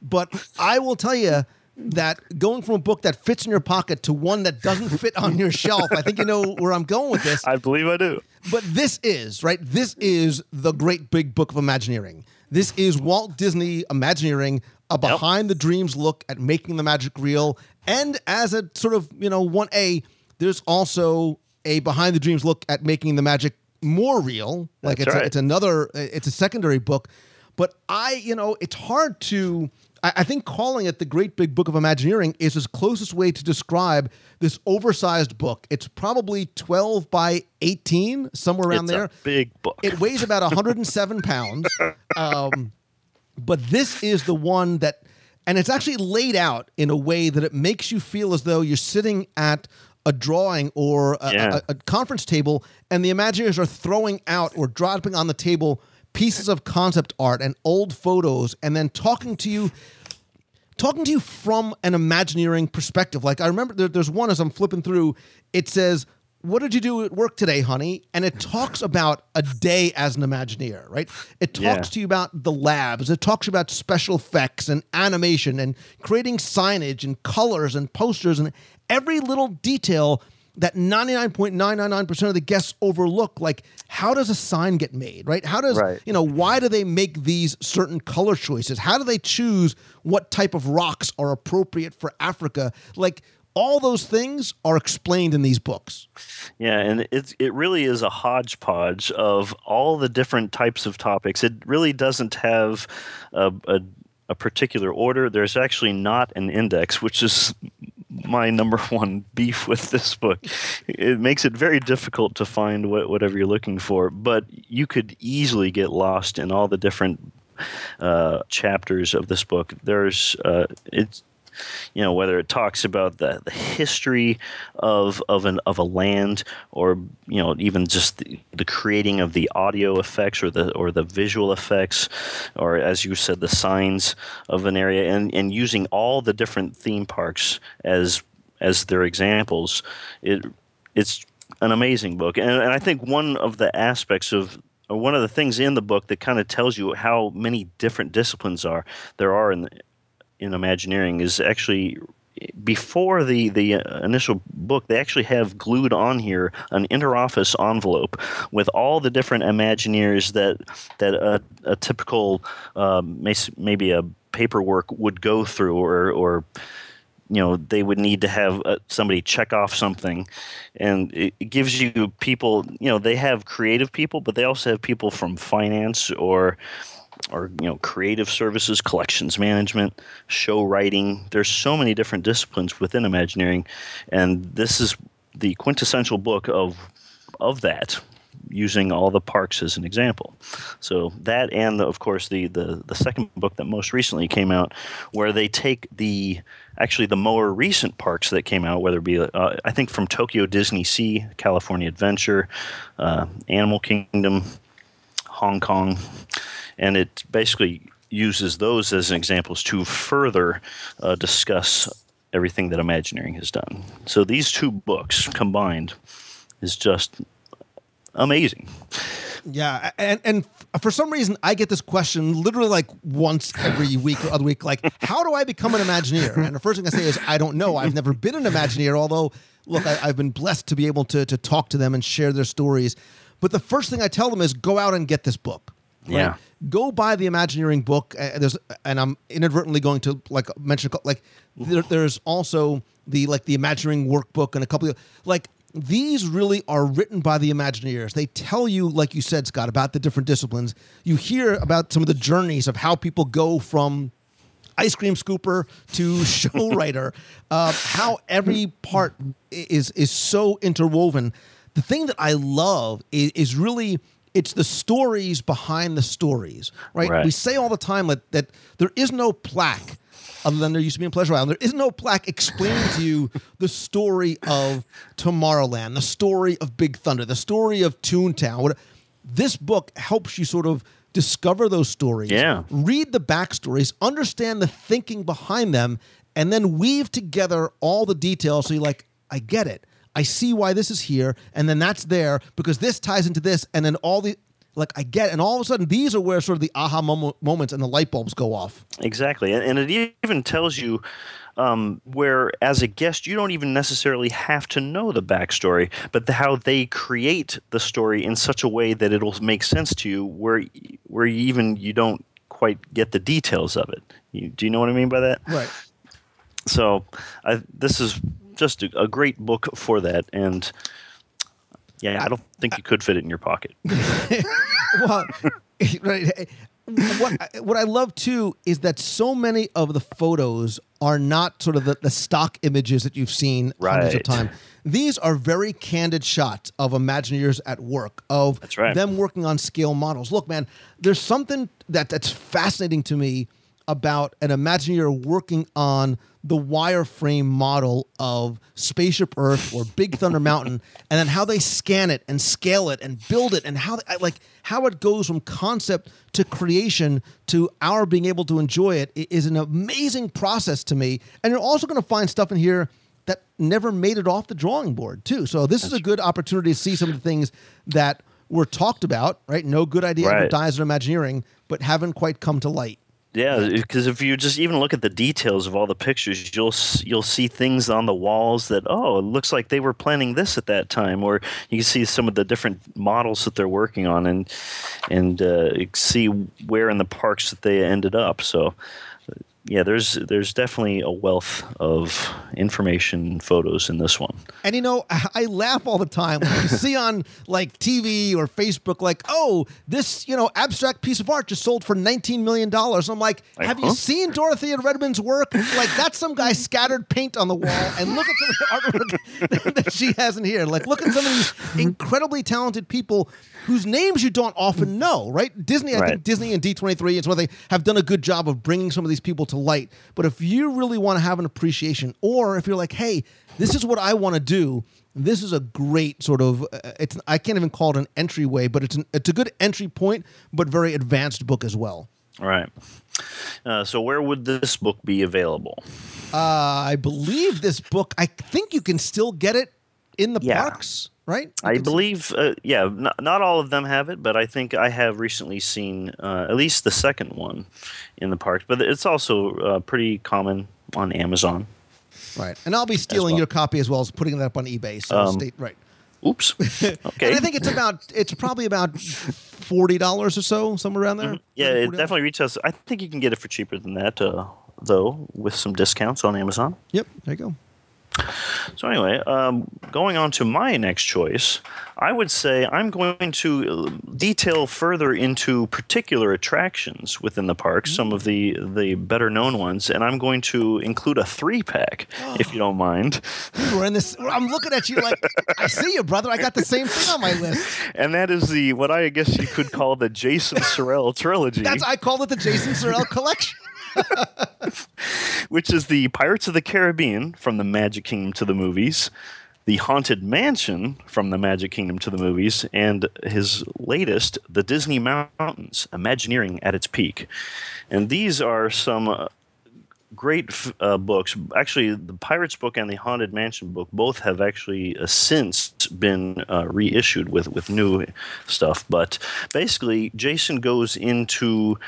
but I will tell you that going from a book that fits in your pocket to one that doesn't fit on your shelf, I think you know where I'm going with this. I believe I do. But this is, right, this is the great big book of Imagineering. This is Walt Disney Imagineering, a behind yep. the dreams look at making the magic real. And as a sort of, you know, one A, there's also a behind the dreams look at making the magic more real. Like That's it's, right. a, it's another, it's a secondary book, but I, you know, it's hard to, I, I think calling it the great big book of Imagineering is his closest way to describe this oversized book. It's probably twelve by eighteen, somewhere around it's there. It's a big book. It weighs about one hundred seven pounds. Um, but this is the one that, and it's actually laid out in a way that it makes you feel as though you're sitting at a drawing or a, yeah. a, a conference table, and the Imagineers are throwing out or dropping on the table pieces of concept art and old photos, and then talking to you, talking to you from an Imagineering perspective. Like, I remember there, there's one as I'm flipping through, it says, "What did you do at work today, honey?" And it talks about a day as an Imagineer, right? It talks yeah. to you about the labs. It talks about special effects and animation and creating signage and colors and posters and every little detail that ninety-nine point nine nine nine percent of the guests overlook. Like, how does a sign get made, right? How does, right. you know, why do they make these certain color choices? How do they choose what type of rocks are appropriate for Africa? Like, all those things are explained in these books. Yeah, and it's, it really is a hodgepodge of all the different types of topics. It really doesn't have a, a, a particular order. There's actually not an index, which is my number one beef with this book. It makes it very difficult to find what, whatever you're looking for, but you could easily get lost in all the different uh, chapters of this book. There's uh, – it's you know, whether it talks about the, the history of of an of a land, or you know, even just the, the creating of the audio effects or the or the visual effects, or as you said, the signs of an area, and, and using all the different theme parks as as their examples, it it's an amazing book. And, and I think one of the aspects of or one of the things in the book that kind of tells you how many different disciplines are there are in the, in Imagineering is actually before the, the initial book, they actually have glued on here an interoffice envelope with all the different Imagineers that that a, a typical um, maybe a paperwork would go through, or or you know, they would need to have uh, somebody check off something, and it, it gives you people, you know, they have creative people, but they also have people from finance or or you know, creative services, collections management, show writing. There's so many different disciplines within Imagineering, and this is the quintessential book of of that, using all the parks as an example. So that, and the, of course the, the the second book that most recently came out, where they take the actually the more recent parks that came out, whether it be uh, I think from Tokyo Disney Sea, California Adventure, uh, Animal Kingdom, Hong Kong, and it basically uses those as examples to further uh, discuss everything that Imagineering has done. So these two books combined is just amazing. Yeah, and and for some reason I get this question literally like once every week or other week, like, how do I become an Imagineer? And the first thing I say is, I don't know. I've never been an Imagineer, although, look, I, I've been blessed to be able to, to talk to them and share their stories. But the first thing I tell them is, go out and get this book. Right? Yeah. Go buy the Imagineering book. Uh, there's, and I'm inadvertently going to like mention like there, there's also the like the Imagineering workbook and a couple of like these really are written by the Imagineers. They tell you, like you said, Scott, about the different disciplines. You hear about some of the journeys of how people go from ice cream scooper to show writer. Uh, how every part is is so interwoven. The thing that I love is, is really. It's the stories behind the stories, right? right? We say all the time that, that there is no plaque, other than there used to be in Pleasure Island, there is no plaque explaining to you the story of Tomorrowland, the story of Big Thunder, the story of Toontown. This book helps you sort of discover those stories, yeah. read the backstories, understand the thinking behind them, and then weave together all the details so you're like, I get it. I see why this is here, and then that's there, because this ties into this, and then all the, like, I get, and all of a sudden, these are where sort of the aha mom- moments and the light bulbs go off. Exactly, and it even tells you um, where, as a guest, you don't even necessarily have to know the backstory, but the, how they create the story in such a way that it'll make sense to you, where, where even you don't quite get the details of it. You, do you know what I mean by that? Right. So, I, this is... just a great book for that, and yeah, I don't think you could fit it in your pocket. Well, right. What, what I love, too, is that so many of the photos are not sort of the, the stock images that you've seen right. hundreds of times. These are very candid shots of Imagineers at work, of that's right. them working on scale models. Look, man, there's something that, that's fascinating to me about an Imagineer working on the wireframe model of Spaceship Earth or Big Thunder Mountain, and then how they scan it and scale it and build it, and how they, like how it goes from concept to creation to our being able to enjoy it, it is an amazing process to me. And you're also going to find stuff in here that never made it off the drawing board too. So this That's is a good opportunity to see some of the things that were talked about, right? No good idea right. ever dies in Imagineering, but haven't quite come to light. Yeah, because if you just even look at the details of all the pictures, you'll you'll see things on the walls that, oh, it looks like they were planning this at that time, or you can see some of the different models that they're working on, and and uh, see where in the parks that they ended up. So, yeah, there's there's definitely a wealth of information and photos in this one. And you know, I laugh all the time when you see on like T V or Facebook, like, oh, this you know abstract piece of art just sold for nineteen million dollars. I'm like, have uh-huh. you seen Dorothea Redmond's work? Like, that's some guy scattered paint on the wall, and look at the artwork that she has in here. Like, look at some of these incredibly talented people whose names you don't often know, right? Disney, I right. think Disney and D twenty-three, it's where they have done a good job of bringing some of these people to light. But if you really want to have an appreciation, or if you're like, hey, this is what I want to do, this is a great sort of uh, it's I can't even call it an entryway, but it's an, it's a good entry point, but very advanced book as well. All right. Uh, so where would this book be available? Uh, I believe this book, I think you can still get it in the yeah. parks. Right? I believe, uh, yeah, not, not all of them have it, but I think I have recently seen uh, at least the second one in the parks. But it's also uh, pretty common on Amazon. Right. And I'll be stealing well. your copy as well as putting that up on eBay. So um, stay, right. Oops. Okay. And I think it's about, it's probably about forty dollars or so, somewhere around there. Mm-hmm. Yeah, it definitely retails. I think you can get it for cheaper than that, uh, though, with some discounts on Amazon. Yep. There you go. So anyway, um, going on to my next choice, I would say I'm going to detail further into particular attractions within the park, mm-hmm. some of the, the better-known ones, and I'm going to include a three-pack, oh. if you don't mind. We're in this. I'm looking at you like, I see you, brother. I got the same thing on my list. And that is the what I guess you could call the Jason Sorrell trilogy. That's I call it the Jason Sorrell collection. Which is the Pirates of the Caribbean from the Magic Kingdom to the movies, the Haunted Mansion from the Magic Kingdom to the movies, and his latest, the Disney Mountains, Imagineering at its peak. And these are some uh, great uh, books. Actually, the Pirates book and the Haunted Mansion book both have actually uh, since been uh, reissued with, with new stuff. But basically, Jason goes into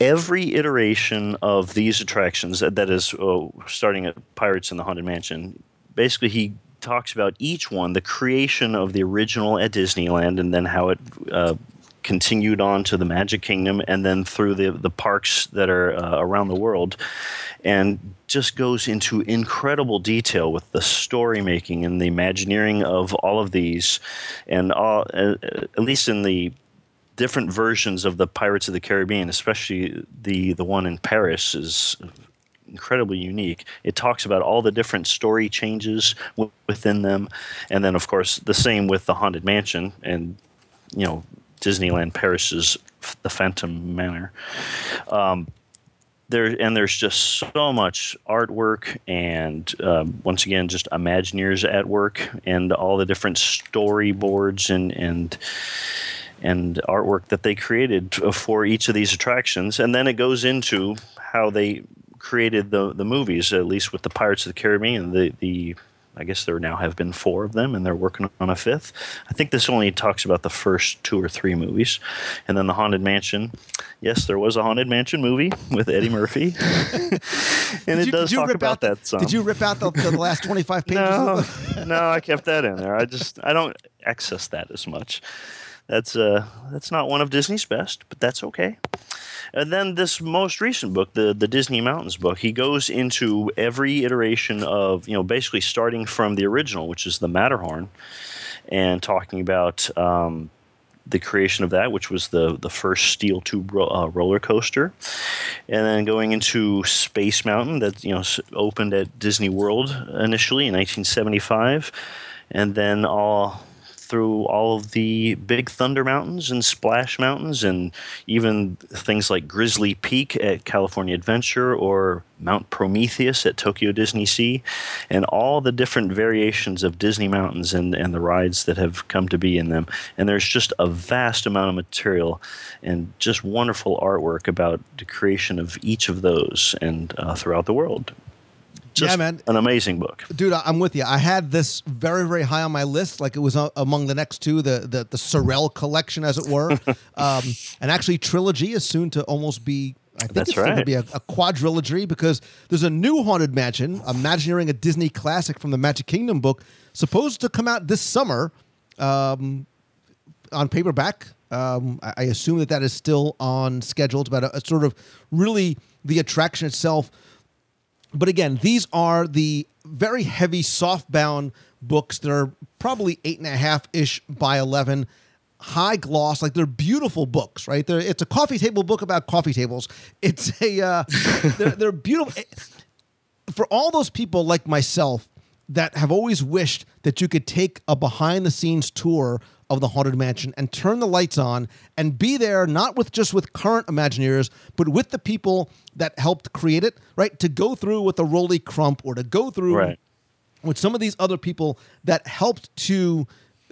every iteration of these attractions, that is uh, starting at Pirates in the Haunted Mansion. Basically, he talks about each one, the creation of the original at Disneyland, and then how it uh, continued on to the Magic Kingdom, and then through the, the parks that are uh, around the world, and just goes into incredible detail with the story making and the Imagineering of all of these, and all, uh, at least in the different versions of the Pirates of the Caribbean, especially the the one in Paris, is incredibly unique. It talks about all the different story changes w within them, and then of course the same with the Haunted Mansion and you know Disneyland Paris's the Phantom Manor. Um, there and there's just so much artwork, and um, once again, just Imagineers at work, and all the different storyboards and and. and artwork that they created for each of these attractions. And then it goes into how they created the the movies, at least with the Pirates of the Caribbean. The, the I guess there now have been four of them, and they're working on a fifth. I think this only talks about the first two or three movies. And then the Haunted Mansion. Yes, there was a Haunted Mansion movie with Eddie Murphy. And you, it does talk about the, that some. Did you rip out the, the last twenty-five pages? No, no, I kept that in there. I just I don't access that as much. That's uh, that's not one of Disney's best, but that's okay. And then this most recent book, the the Disney Mountains book, he goes into every iteration of, you know, basically starting from the original, which is the Matterhorn, and talking about um, the creation of that, which was the the first steel tube ro uh, roller coaster, and then going into Space Mountain that you know opened at Disney World initially in nineteen seventy-five, and then all through all of the Big Thunder Mountains and Splash Mountains and even things like Grizzly Peak at California Adventure or Mount Prometheus at Tokyo Disney Sea, and all the different variations of Disney Mountains and, and the rides that have come to be in them. And there's just a vast amount of material and just wonderful artwork about the creation of each of those and uh, throughout the world. Just yeah, man. An amazing book. Dude, I'm with you. I had this very, very high on my list. Like it was among the next two, the the, the Sorrell collection, as it were. um, and actually, trilogy is soon to almost be, I think That's it's right. going to be a, a quadrilogy, because there's a new Haunted Mansion, Imagineering a Disney classic from the Magic Kingdom book, supposed to come out this summer um, on paperback. Um, I, I assume that that is still on schedule. It's about a, a sort of really the attraction itself. But again, these are the very heavy softbound books. They're probably eight and a half-ish by eleven, high gloss. Like, they're beautiful books, right? They're, it's a coffee table book about coffee tables. It's a uh, they're, they're beautiful. For all those people like myself that have always wished that you could take a behind-the-scenes tour of the Haunted Mansion and turn the lights on and be there, not with just with current Imagineers, but with the people that helped create it, right? To go through with a Rolly Crump or to go through right. with some of these other people that helped to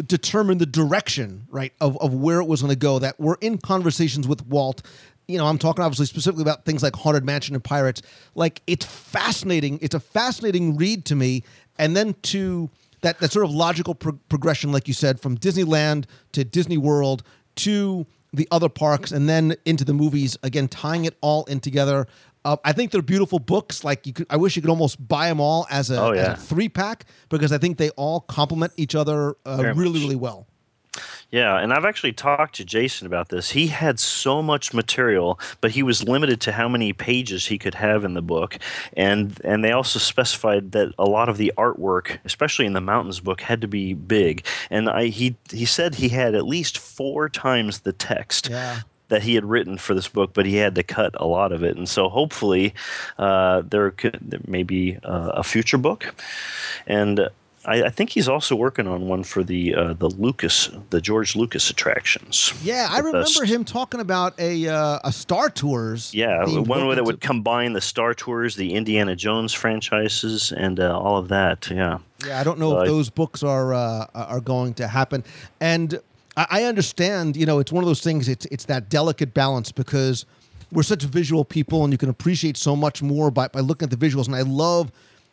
determine the direction, right, of, of where it was going to go, that were in conversations with Walt. You know, I'm talking obviously specifically about things like Haunted Mansion and Pirates. Like, it's fascinating. It's a fascinating read to me. And then to... That, that sort of logical pro progression, like you said, from Disneyland to Disney World to the other parks and then into the movies, again, tying it all in together. Uh, I think they're beautiful books. Like, you could, I wish you could almost buy them all as a, oh, yeah. as a three-pack, because I think they all complement each other uh, really, much. really well. Yeah, and I've actually talked to Jason about this. He had so much material, but he was limited to how many pages he could have in the book. And and they also specified that a lot of the artwork, especially in the Mountains book, had to be big. And I he he said he had at least four times the text. Yeah. That he had written for this book, but he had to cut a lot of it. And so hopefully uh, there could there may be uh, a future book. And I, I think he's also working on one for the uh, the Lucas, the George Lucas attractions. Yeah, I remember him talking about a uh, a Star Tours. Yeah, one way that would combine the Star Tours, the Indiana Jones franchises, and uh, all of that. Yeah. Yeah, I don't know uh, if those books are uh, are going to happen. And I understand, you know, it's one of those things. It's it's that delicate balance, because we're such visual people, and you can appreciate so much more by by looking at the visuals. And I love.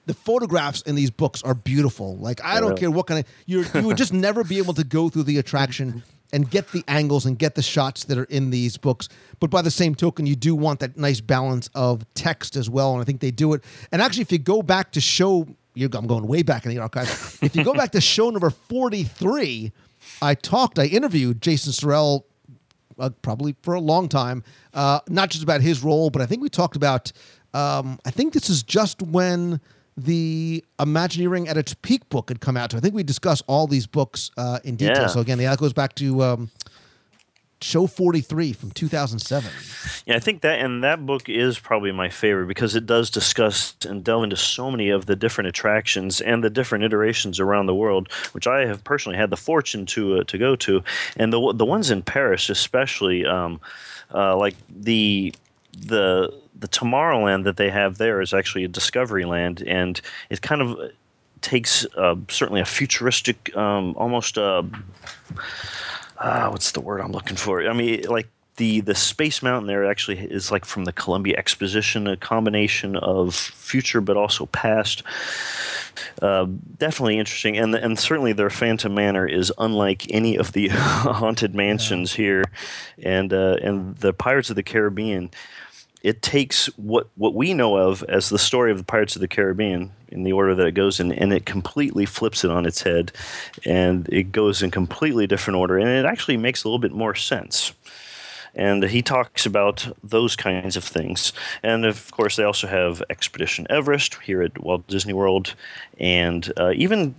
The photographs in these books are beautiful. Like, I don't care what kind of... You're, you would just never be able to go through the attraction and get the angles and get the shots that are in these books. But by the same token, you do want that nice balance of text as well, and I think they do it. And actually, if you go back to show... You, I'm going way back in the archive. If you go back to show number forty-three, I talked, I interviewed Jason Sorrell uh, probably for a long time, uh, not just about his role, but I think we talked about... Um, I think this is just when... the Imagineering at its peak book had come out. So I think we discuss all these books uh, in detail. Yeah. So again, that goes back to um, show forty-three from two thousand seven. Yeah, I think that, and that book is probably my favorite, because it does discuss and delve into so many of the different attractions and the different iterations around the world, which I have personally had the fortune to uh, to go to, and the the ones in Paris, especially, um, uh, like the the. The Tomorrowland that they have there is actually a Discovery Land, and it kind of takes uh, certainly a futuristic, um, almost a uh, what's the word I'm looking for? I mean, like the the Space Mountain there actually is like from the Columbia Exposition, a combination of future but also past. Uh, definitely interesting, and and certainly their Phantom Manor is unlike any of the haunted mansions here, and uh, and the Pirates of the Caribbean. It takes what, what we know of as the story of the Pirates of the Caribbean in the order that it goes in, and it completely flips it on its head, and it goes in completely different order, and it actually makes a little bit more sense. And he talks about those kinds of things. And, of course, they also have Expedition Everest here at Walt Disney World, and uh, even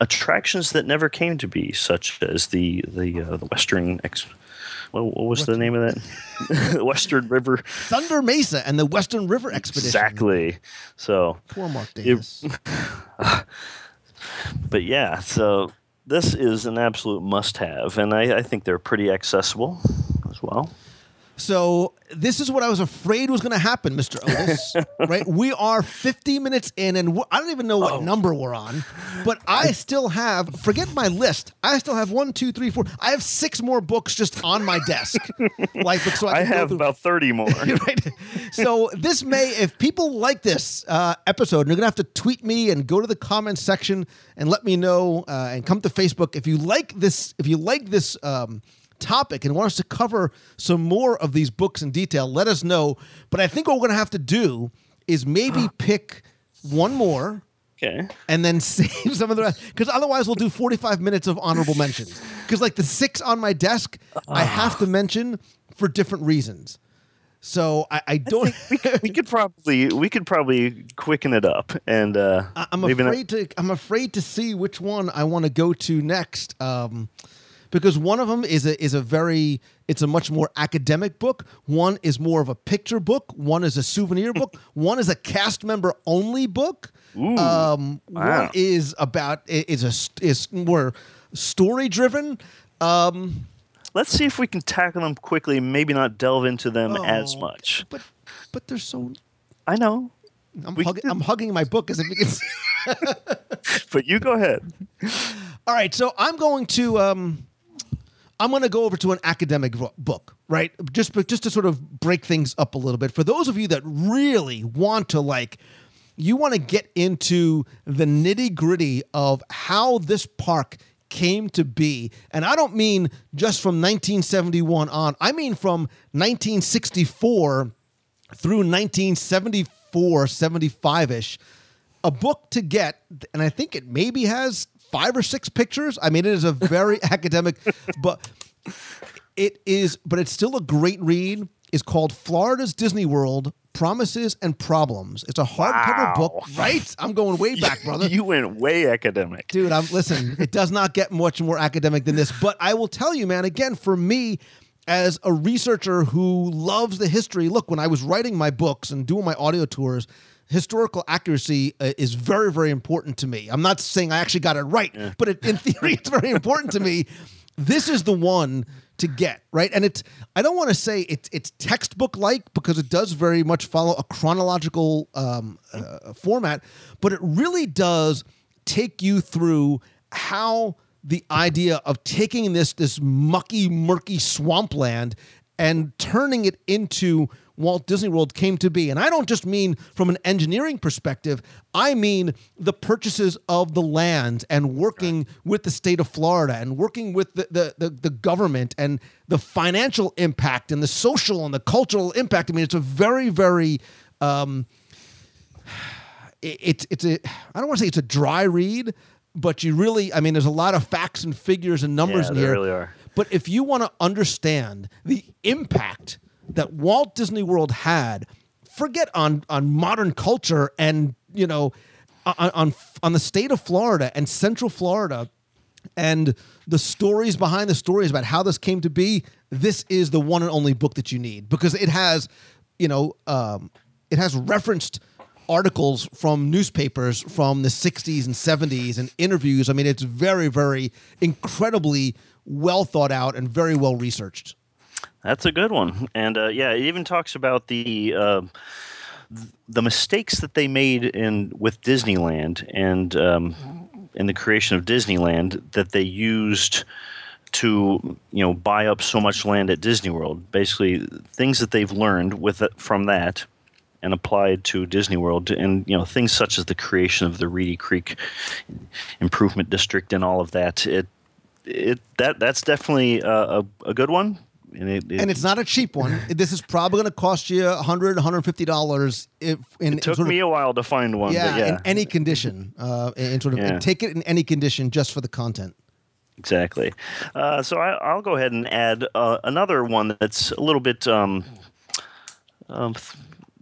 attractions that never came to be, such as the, the, uh, the Western Ex- What was Western. the name of that? Western River. Thunder Mesa and the Western River Expedition. Exactly. So poor Mark Davis. It, but yeah, so this is an absolute must-have, and I, I think they're pretty accessible as well. So this is what I was afraid was going to happen, Mister Otis, right? We are fifty minutes in, and I don't even know what oh. number we're on, but I still have, forget my list, I still have one, two, three, four, I have six more books just on my desk. like so I, I have about thirty more. Right? So this may, if people like this uh, episode, you're going to have to tweet me and go to the comments section and let me know uh, and come to Facebook. If you like this, if you like this um topic and want us to cover some more of these books in detail, let us know. But I think what we're going to have to do is maybe pick one more, okay, and then save some of the rest, because otherwise we'll do forty-five minutes of honorable mentions. Because like the six on my desk, uh, I have to mention for different reasons. So I, I don't. I we, could, we could probably we could probably quicken it up, and uh, I'm afraid to I'm afraid to see which one I want to go to next. Um, Because one of them is a is a very it's a much more academic book. One is more of a picture book. One is a souvenir book. One is a cast member only book. Ooh, um, wow. One is about is a is more story driven. Um, Let's see if we can tackle them quickly. Maybe not delve into them oh, as much. But but they're so. I know. I'm, hug, I'm hugging my book as if it's. But you go ahead. All right, so I'm going to. Um, I'm going to go over to an academic book, right? Just, just to sort of break things up a little bit. For those of you that really want to, like, you want to get into the nitty-gritty of how this park came to be. And I don't mean just from nineteen seventy-one on. I mean from nineteen sixty-four through nineteen seventy-four, seventy-five-ish. A book to get, and I think it maybe has five or six pictures. I mean, it is a very academic, but it is, but it's still a great read. It's called Florida's Disney World, Promises and Problems. It's a hardcover wow. book, right? I'm going way back, brother. You went way academic. Dude, I'm listen, it does not get much more academic than this, but I will tell you, man, again, for me, as a researcher who loves the history, look, when I was writing my books and doing my audio tours, historical accuracy uh, is very, very important to me. I'm not saying I actually got it right, yeah. but it, in theory, it's very important to me. This is the one to get, right? And it's, I don't want to say it's, it's textbook-like, because it does very much follow a chronological um, uh, format, but it really does take you through how the idea of taking this, this mucky, murky swampland and turning it into Walt Disney World came to be. And I don't just mean from an engineering perspective. I mean the purchases of the lands and working with the state of Florida and working with the, the, the, the government and the financial impact and the social and the cultural impact. I mean, it's a very, very... Um, it, it's a. I don't want to say it's a dry read, but you really... I mean, there's a lot of facts and figures and numbers yeah, in here. Yeah, there really are. But if you want to understand the impact that Walt Disney World had, forget on on modern culture and, you know, on, on on the state of Florida and Central Florida and the stories behind the stories about how this came to be, this is the one and only book that you need, because it has, you know, um, it has referenced articles from newspapers from the sixties and seventies and interviews. I mean, it's very, very incredibly well thought out and very well researched. That's a good one. And, uh, yeah, it even talks about the uh, th the mistakes that they made in with Disneyland and um, in the creation of Disneyland that they used to, you know, buy up so much land at Disney World. Basically, things that they've learned with from that and applied to Disney World, and, you know, things such as the creation of the Reedy Creek Improvement District and all of that. It, it that that's definitely uh, a, a good one. And, it, it, and it's not a cheap one. This is probably going to cost you a hundred dollars, a hundred fifty dollars. If, in, it took in me of, a while to find one. Yeah, but yeah. in any condition. Uh, in sort of, yeah. Take it in any condition just for the content. Exactly. Uh, so I, I'll go ahead and add uh, another one that's a little bit um, – um,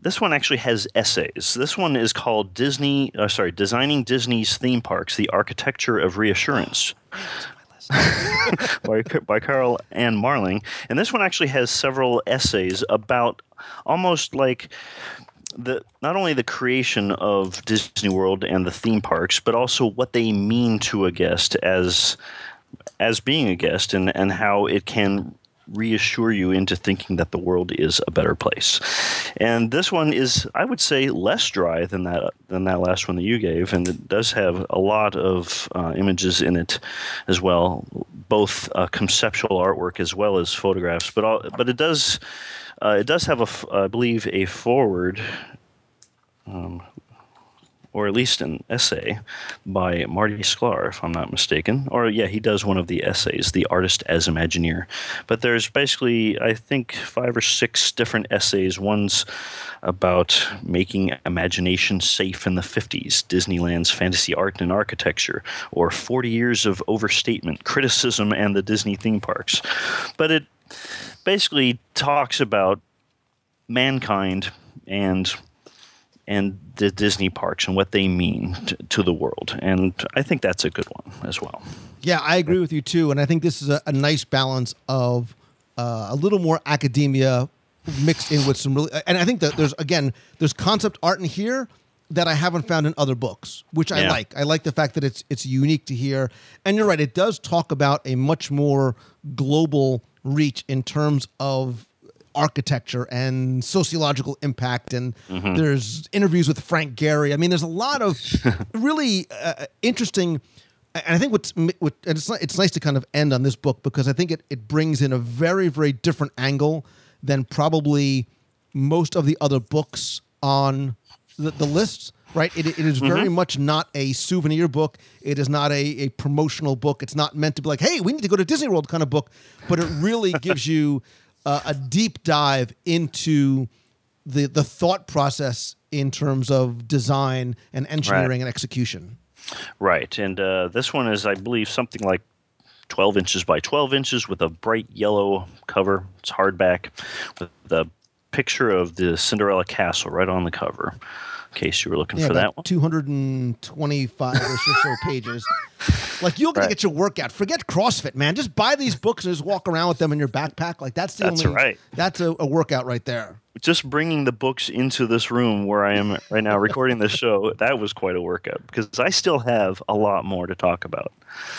this one actually has essays. This one is called Disney uh, – sorry, Designing Disney's Theme Parks, The Architecture of Reassurance. by, by Carl Ann Marling. And this one actually has several essays about almost like the not only the creation of Disney World and the theme parks, but also what they mean to a guest as as being a guest, and, and how it can reassure you into thinking that the world is a better place. And this one is, I would say, less dry than that than that last one that you gave, and it does have a lot of uh, images in it as well, both uh, conceptual artwork as well as photographs. But all, but it does uh, it does have a I believe a foreword, um, or at least an essay by Marty Sklar, if I'm not mistaken. Or, yeah, he does one of the essays, The Artist as Imagineer. But there's basically, I think, five or six different essays. One's about making imagination safe in the fifties, Disneyland's fantasy art and architecture, or forty years of overstatement, criticism, and the Disney theme parks. But it basically talks about mankind and... and the Disney parks and what they mean to, to the world. And I think that's a good one as well. Yeah, I agree with you too. And I think this is a, a nice balance of uh, a little more academia mixed in with some really... And I think that there's, again, there's concept art in here that I haven't found in other books, which I yeah. like. I like the fact that it's it's unique to here. And you're right, it does talk about a much more global reach in terms of architecture and sociological impact, and mm-hmm. there's interviews with Frank Gehry. I mean, there's a lot of really uh, interesting, and I think what's what, and it's it's nice to kind of end on this book, because I think it it brings in a very very different angle than probably most of the other books on the, the list. Right? It, it is very mm-hmm. much not a souvenir book. It is not a, a promotional book. It's not meant to be like, hey, we need to go to Disney World kind of book, but it really gives you Uh, a deep dive into the the thought process in terms of design and engineering right. and execution. Right. And uh, this one is, I believe, something like twelve inches by twelve inches with a bright yellow cover. It's hardback with the picture of the Cinderella Castle right on the cover, in case you were looking yeah, for that one. two hundred twenty-five or so pages. Like, you're going right. to get your workout. Forget CrossFit, man. Just buy these books and just walk around with them in your backpack. Like, that's the that's only right. That's a, a workout right there. Just bringing the books into this room where I am right now recording this show, that was quite a workout, because I still have a lot more to talk about.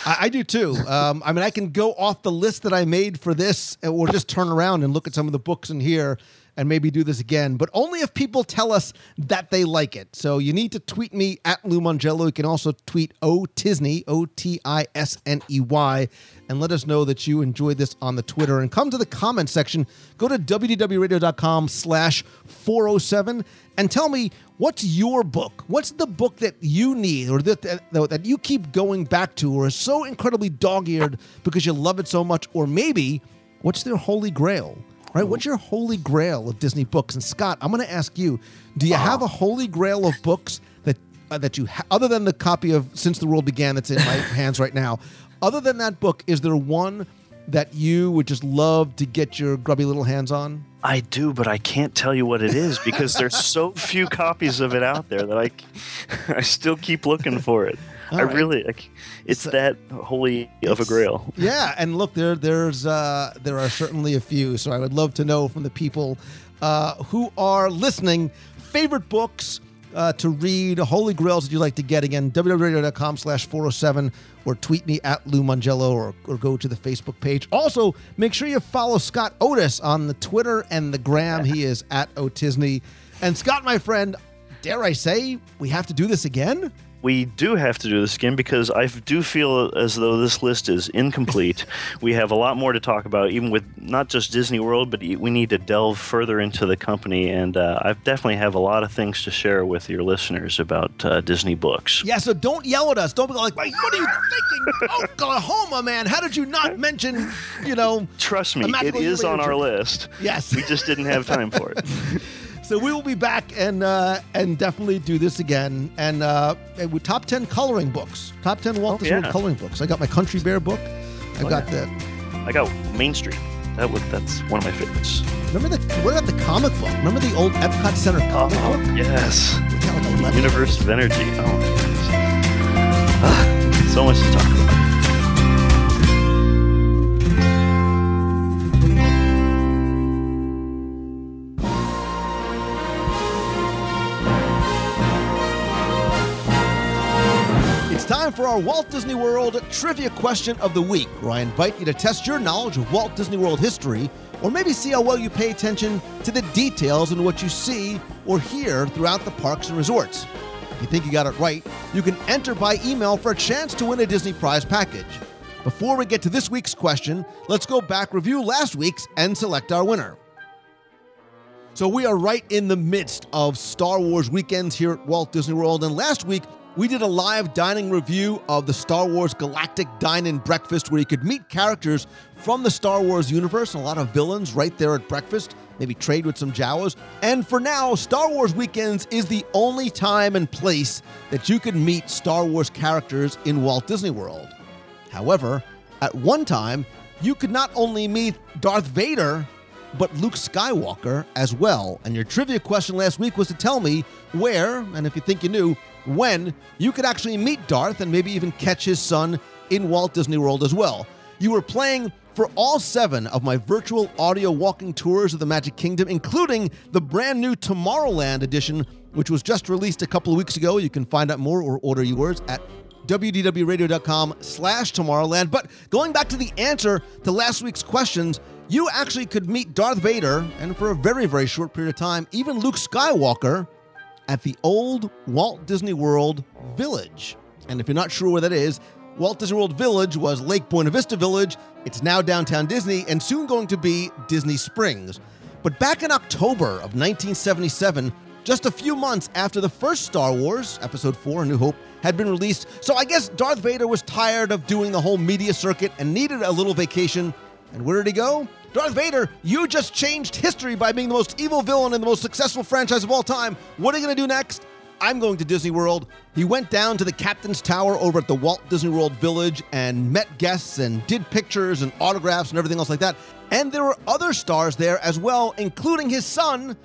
I, I do too. Um, I mean, I can go off the list that I made for this, or just turn around and look at some of the books in here and maybe do this again, but only if people tell us that they like it. So you need to tweet me at Lou Mongello. You can also tweet Otisney, O T I S N E Y, and let us know that you enjoyed this on the Twitter. And come to the comment section. Go to w w w dot radio dot com slash four oh seven and tell me, what's your book? What's the book that you need, or that, that, that you keep going back to, or is so incredibly dog-eared because you love it so much? Or maybe, what's their holy grail? Right? What's your holy grail of Disney books? And Scott, I'm going to ask you, do you have a holy grail of books that uh, that you, ha- other than the copy of Since the World Began that's in my hands right now, other than that book, is there one that you would just love to get your grubby little hands on? I do, but I can't tell you what it is, because there's so few copies of it out there that I, I still keep looking for it. All I right. really, I, it's so, that holy of a grail. Yeah, and look, there, there's, uh, there are certainly a few. So I would love to know from the people uh, who are listening, favorite books uh, to read, holy grails that you like to get. Again, w w w dot radio dot com slash four oh seven, or tweet me at Lou Mongello, or, or go to the Facebook page. Also, make sure you follow Scott Otis on the Twitter and the Gram. He is at Otisney. And Scott, my friend, dare I say, we have to do this again? We do have to do this again, because I do feel as though this list is incomplete. We have a lot more to talk about, even with not just Disney World, but we need to delve further into the company. And uh, I definitely have a lot of things to share with your listeners about uh, Disney books. Yeah, so don't yell at us. Don't be like, what are you thinking? Oklahoma, man. How did you not mention, you know? Trust me, it is on our list. Yes. We just didn't have time for it. So we will be back and uh, and definitely do this again. And uh, with top ten coloring books, top ten Walt Disney oh, yeah. coloring books. I got my Country Bear book. I oh, got yeah. the. I got Main Street. That was that's one of my favorites. Remember the what about the comic book? Remember the old Epcot Center comic oh, book? Yes. Like the Universe of Energy. Oh, yes. ah, so much to talk about. time for our Walt Disney World Trivia Question of the Week, where I invite you to test your knowledge of Walt Disney World history, or maybe see how well you pay attention to the details in what you see or hear throughout the parks and resorts. If you think you got it right, you can enter by email for a chance to win a Disney prize package. Before we get to this week's question, let's go back, review last week's, and select our winner. So we are right in the midst of Star Wars weekends here at Walt Disney World, and last week we did a live dining review of the Star Wars Galactic Dine-In Breakfast, where you could meet characters from the Star Wars universe and a lot of villains right there at breakfast, maybe trade with some Jawas. And for now, Star Wars Weekends is the only time and place that you can meet Star Wars characters in Walt Disney World. However, at one time, you could not only meet Darth Vader, but Luke Skywalker as well. And your trivia question last week was to tell me where, and if you think you knew, when you could actually meet Darth and maybe even catch his son in Walt Disney World as well. You were playing for all seven of my virtual audio walking tours of the Magic Kingdom, including the brand new Tomorrowland edition, which was just released a couple of weeks ago. You can find out more or order yours at w d w radio dot com slash Tomorrowland. But going back to the answer to last week's questions, you actually could meet Darth Vader, and for a very, very short period of time, even Luke Skywalker, at the old Walt Disney World Village. And if you're not sure where that is, Walt Disney World Village was Lake Buena Vista Village. It's now downtown Disney and soon going to be Disney Springs. But back in October of nineteen seventy-seven, just a few months after the first Star Wars, Episode four, A New Hope, had been released, so I guess Darth Vader was tired of doing the whole media circuit and needed a little vacation. And where did he go? Darth Vader, you just changed history by being the most evil villain in the most successful franchise of all time. What are you going to do next? I'm going to Disney World. He went down to the Captain's Tower over at the Walt Disney World Village and met guests and did pictures and autographs and everything else like that. And there were other stars there as well, including his son,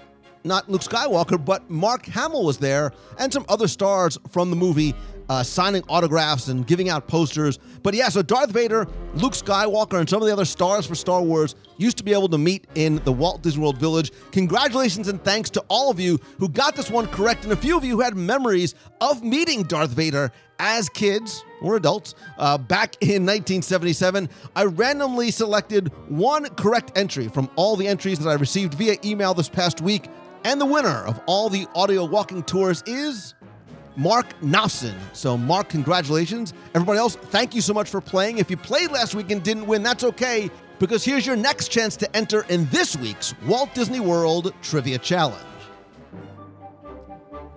not Luke Skywalker, but Mark Hamill was there, and some other stars from the movie uh, signing autographs and giving out posters. But yeah, so Darth Vader, Luke Skywalker, and some of the other stars for Star Wars used to be able to meet in the Walt Disney World Village. Congratulations and thanks to all of you who got this one correct, and a few of you who had memories of meeting Darth Vader as kids or adults uh, back in nineteen seventy-seven. I randomly selected one correct entry from all the entries that I received via email this past week. And the winner of all the audio walking tours is Mark Knopfson. So Mark, congratulations. Everybody else, thank you so much for playing. If you played last week and didn't win, that's okay, because here's your next chance to enter in this week's Walt Disney World Trivia Challenge.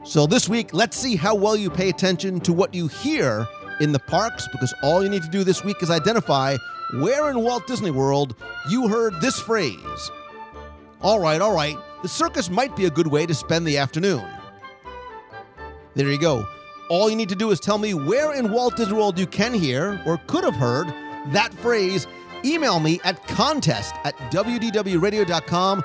So this week, let's see how well you pay attention to what you hear in the parks, because all you need to do this week is identify where in Walt Disney World you heard this phrase. All right, all right. The circus might be a good way to spend the afternoon. There you go. All you need to do is tell me where in Walt Disney World you can hear or could have heard that phrase. Email me at contest at w d w radio dot com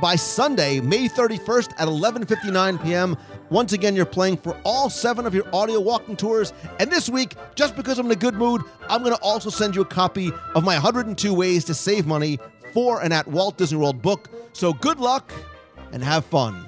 by Sunday, May thirty-first at eleven fifty-nine p m Once again, you're playing for all seven of your audio walking tours. And this week, just because I'm in a good mood, I'm going to also send you a copy of my one hundred two Ways to Save Money for and at Walt Disney World book. So good luck and have fun.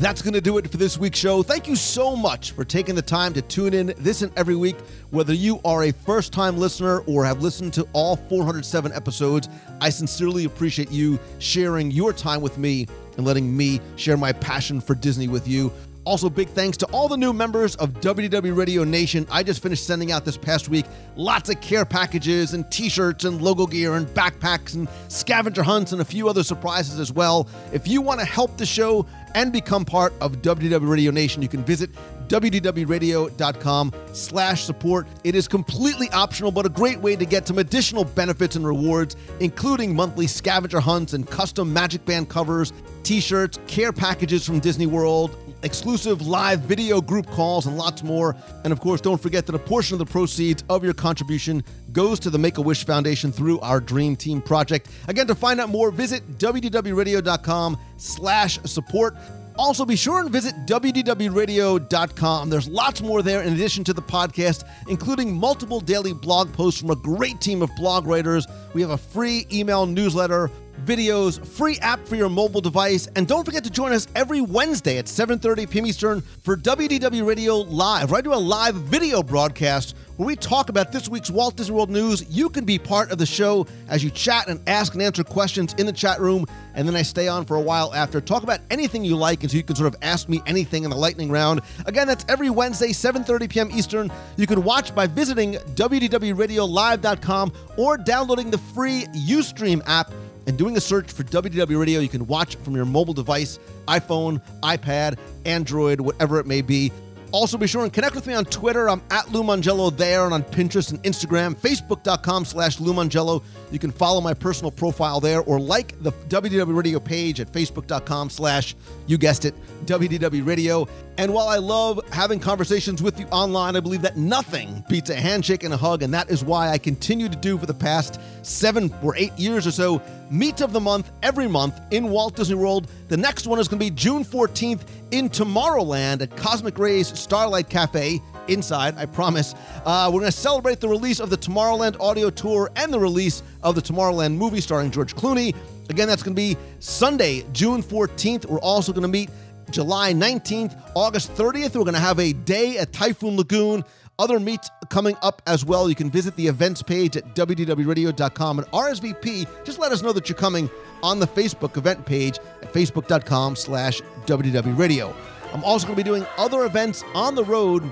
That's going to do it for this week's show. Thank you so much for taking the time to tune in this and every week. Whether you are a first-time listener or have listened to all four hundred seven episodes, I sincerely appreciate you sharing your time with me and letting me share my passion for Disney with you. Also, big thanks to all the new members of W D W Radio Nation. I just finished sending out this past week lots of care packages and t-shirts and logo gear and backpacks and scavenger hunts and a few other surprises as well. If you want to help the show and become part of W D W Radio Nation, you can visit w d w radio dot com slash support. It is completely optional, but a great way to get some additional benefits and rewards, including monthly scavenger hunts and custom Magic Band covers, t-shirts, care packages from Disney World, exclusive live video group calls, and lots more. And of course, don't forget that a portion of the proceeds of your contribution goes to the Make-A-Wish Foundation through our Dream Team project. Again, to find out more, visit w d w radio dot com slash support. Also, be sure and visit W D W radio dot com. There's lots more there in addition to the podcast, including multiple daily blog posts from a great team of blog writers. We have a free email newsletter, videos, free app for your mobile device, and don't forget to join us every Wednesday at seven thirty p m Eastern for W D W Radio Live, where I do a live video broadcast where we talk about this week's Walt Disney World news. You can be part of the show as you chat and ask and answer questions in the chat room, and then I stay on for a while after. Talk about anything you like, and so you can sort of ask me anything in the lightning round. Again, that's every Wednesday, seven thirty p m Eastern. You can watch by visiting W D W radio live dot com or downloading the free Ustream app and doing a search for W D W Radio. You can watch from your mobile device, iPhone, iPad, Android, whatever it may be. Also, be sure and connect with me on Twitter. I'm at Lou Mongello there, and on Pinterest and Instagram, facebook dot com slash Lou Mongello. You can follow my personal profile there, or like the W D W Radio page at facebook dot com slash, you guessed it, W D W Radio. And while I love having conversations with you online, I believe that nothing beats a handshake and a hug, and that is why I continue to do for the past seven or eight years or so, Meet of the Month every month in Walt Disney World. The next one is going to be June fourteenth in Tomorrowland at Cosmic Rays Starlight Cafe. Inside, I promise. Uh, we're going to celebrate the release of the Tomorrowland audio tour and the release of the Tomorrowland movie starring George Clooney. Again, that's going to be Sunday, June fourteenth. We're also going to meet July nineteenth, August thirtieth. We're going to have a day at Typhoon Lagoon. Other meets coming up as well. You can visit the events page at W D W radio dot com and R S V P. Just let us know that you're coming on the Facebook event page at facebook dot com slash W D W radio. I'm also going to be doing other events on the road,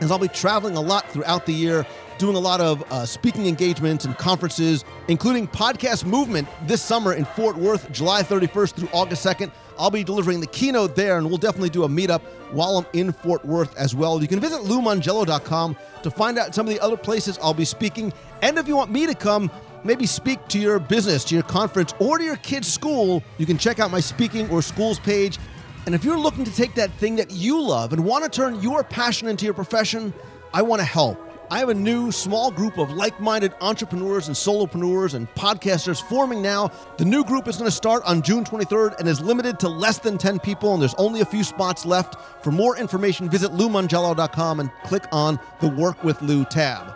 as I'll be traveling a lot throughout the year, doing a lot of uh, speaking engagements and conferences, including Podcast Movement this summer in Fort Worth, July thirty-first through August second. I'll be delivering the keynote there, and we'll definitely do a meetup while I'm in Fort Worth as well. You can visit Lou Mongello dot com to find out some of the other places I'll be speaking. And if you want me to come, maybe speak to your business, to your conference, or to your kid's school, you can check out my speaking or schools page. And if you're looking to take that thing that you love and want to turn your passion into your profession, I want to help. I have a new small group of like-minded entrepreneurs and solopreneurs and podcasters forming now. The new group is going to start on June twenty-third and is limited to less than ten people, and there's only a few spots left. For more information, visit Lou Mongello dot com and click on the Work with Lou tab.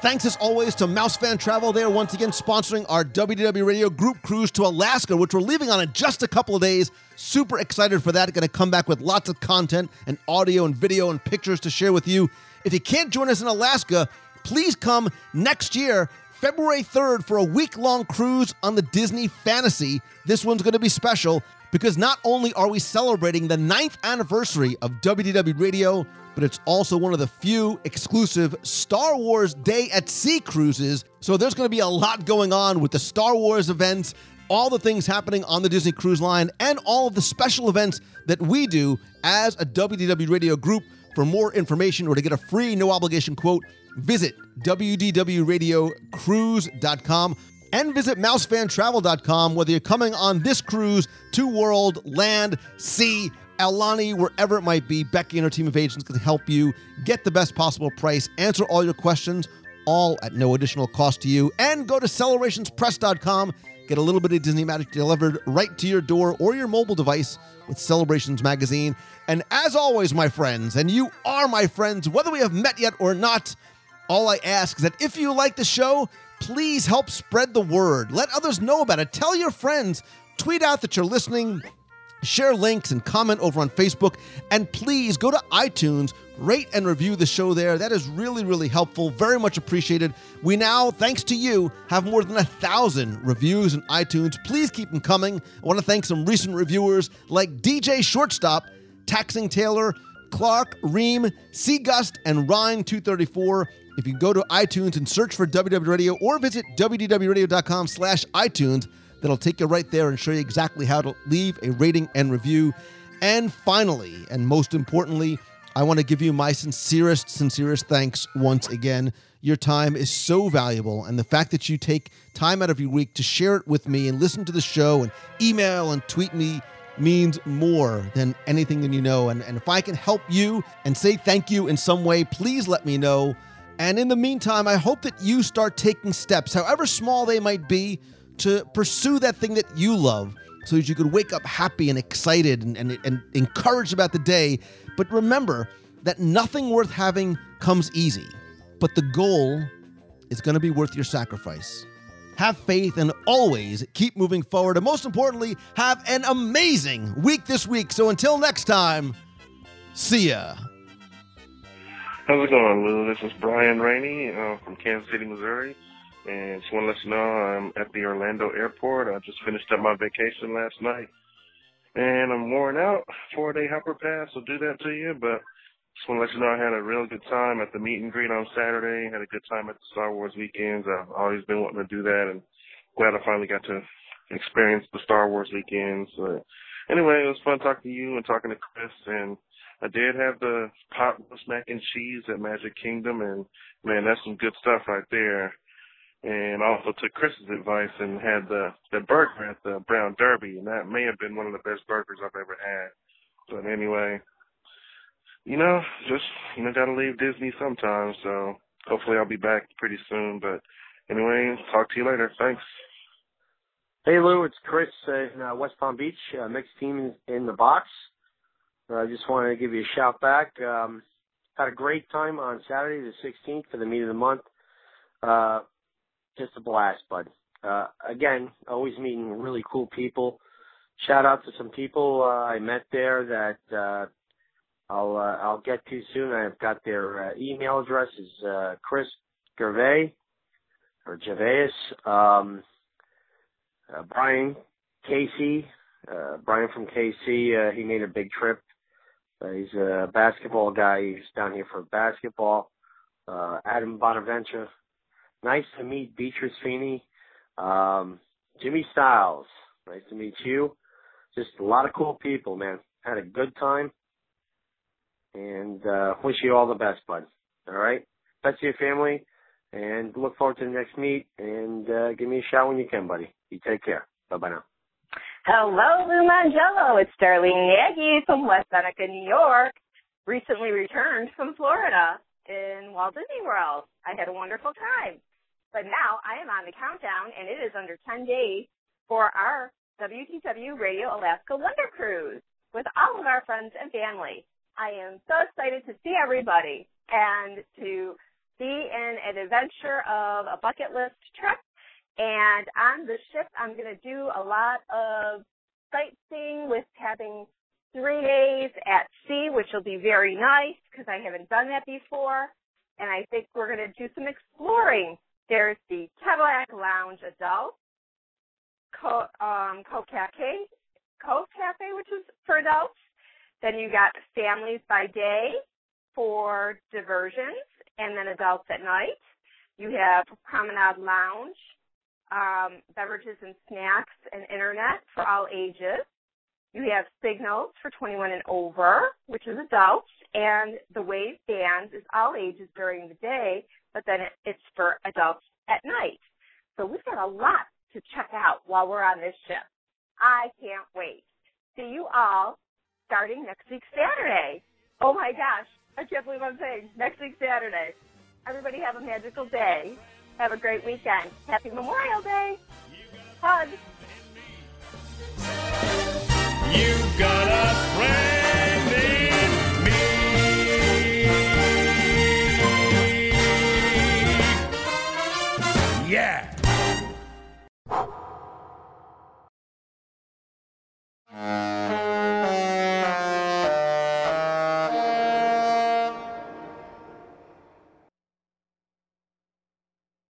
Thanks as always to Mouse Fan Travel. They are once again sponsoring our W D W Radio group cruise to Alaska, which we're leaving on in just a couple of days. Super excited for that. Going to come back with lots of content and audio and video and pictures to share with you. If you can't join us in Alaska, please come next year, February third, for a week-long cruise on the Disney Fantasy. This one's going to be special because not only are we celebrating the ninth anniversary of W D W Radio, but it's also one of the few exclusive Star Wars Day at Sea cruises. So there's going to be a lot going on with the Star Wars events, all the things happening on the Disney Cruise Line, and all of the special events that we do as a W D W Radio group. For more information or to get a free, no-obligation quote, visit W D W radio cruise dot com and visit mouse fan travel dot com, whether you're coming on this cruise to world, land, sea, Alani, wherever it might be. Becky and her team of agents can help you get the best possible price, answer all your questions, all at no additional cost to you. And go to celebrations press dot com. Get a little bit of Disney magic delivered right to your door or your mobile device with Celebrations Magazine. And as always, my friends, and you are my friends, whether we have met yet or not, all I ask is that if you like the show, please help spread the word. Let others know about it. Tell your friends. Tweet out that you're listening. Share links and comment over on Facebook. And please go to iTunes, rate and review the show there. That is really, really helpful. Very much appreciated. We now, thanks to you, have more than a thousand reviews in iTunes. Please keep them coming. I want to thank some recent reviewers like D J Shortstop, Taxing Taylor, Clark, Ream, Seagust, and Ryan two thirty-four. If you go to iTunes and search for W W Radio or visit W D W radio dot com slash iTunes, that'll take you right there and show you exactly how to leave a rating and review. And finally, and most importantly, I want to give you my sincerest, sincerest thanks once again. Your time is so valuable, and the fact that you take time out of your week to share it with me and listen to the show and email and tweet me means more than anything that you know. And, and if I can help you and say thank you in some way, please let me know. And in the meantime, I hope that you start taking steps, however small they might be, to pursue that thing that you love, so that you could wake up happy and excited and, and, and encouraged about the day. But remember that nothing worth having comes easy, but the goal is going to be worth your sacrifice. Have faith and always keep moving forward. And most importantly, have an amazing week this week. So until next time, see ya. How's it going, Lou? This is Brian Rainey uh, from Kansas City, Missouri. And just want to let you know I'm at the Orlando airport. I just finished up my vacation last night. And I'm worn out. Four-day hopper pass will do that to you. But just want to let you know I had a real good time at the meet and greet on Saturday. Had a good time at the Star Wars weekends. I've always been wanting to do that. And glad I finally got to experience the Star Wars weekends. So anyway, it was fun talking to you and talking to Chris. And I did have the pot roast mac and cheese at Magic Kingdom, and, man, that's some good stuff right there. And also took Chris's advice and had the, the burger at the Brown Derby, and that may have been one of the best burgers I've ever had. But anyway, you know, just, you know, got to leave Disney sometime, so hopefully I'll be back pretty soon. But anyway, talk to you later. Thanks. Hey, Lou, it's Chris in uh, West Palm Beach, uh, mixed team in the box. I uh, just wanted to give you a shout back. Um, had a great time on Saturday the sixteenth for the meet of the month. Uh, just a blast, bud. Uh, again, always meeting really cool people. Shout out to some people uh, I met there that uh, I'll uh, I'll get to soon. I've got their uh, email addresses. Uh, Chris Gervais or Gervais, um, uh, Brian Casey, uh, Brian from K C. Uh, he made a big trip. Uh, he's a basketball guy. He's down here for basketball. Uh, Adam Bonaventure. Nice to meet Beatrice Feeney. Um, Jimmy Styles. Nice to meet you. Just a lot of cool people, man. Had a good time. And uh, wish you all the best, bud. All right? Best to your family. And look forward to the next meet. And uh, give me a shout when you can, buddy. You take care. Bye-bye now. Hello, Lou Mongello. It's Darlene Yagi from West Seneca, New York. Recently returned from Florida in Walt Disney World. I had a wonderful time. But now I am on the countdown, and it is under ten days for our W D W Radio Alaska Wonder Cruise with all of our friends and family. I am so excited to see everybody and to be in an adventure of a bucket list trip. And on the ship, I'm going to do a lot of sightseeing with having three days at sea, which will be very nice because I haven't done that before. And I think we're going to do some exploring. There's the Cadillac Lounge Adult, Co- um, Cove Cafe, Cove Cafe, which is for adults. Then you got families by day for diversions, and then adults at night. You have Promenade Lounge. Um, beverages and snacks and internet for all ages. You have Signals for twenty-one and over, which is adults, and the Wave Band is all ages during the day, but then it, it's for adults at night. So we've got a lot to check out while we're on this ship. I can't wait. See you all starting next week Saturday. Oh my gosh, I can't believe I'm saying next week Saturday. Everybody have a magical day. Have a great weekend. Happy Memorial Day. Hugs.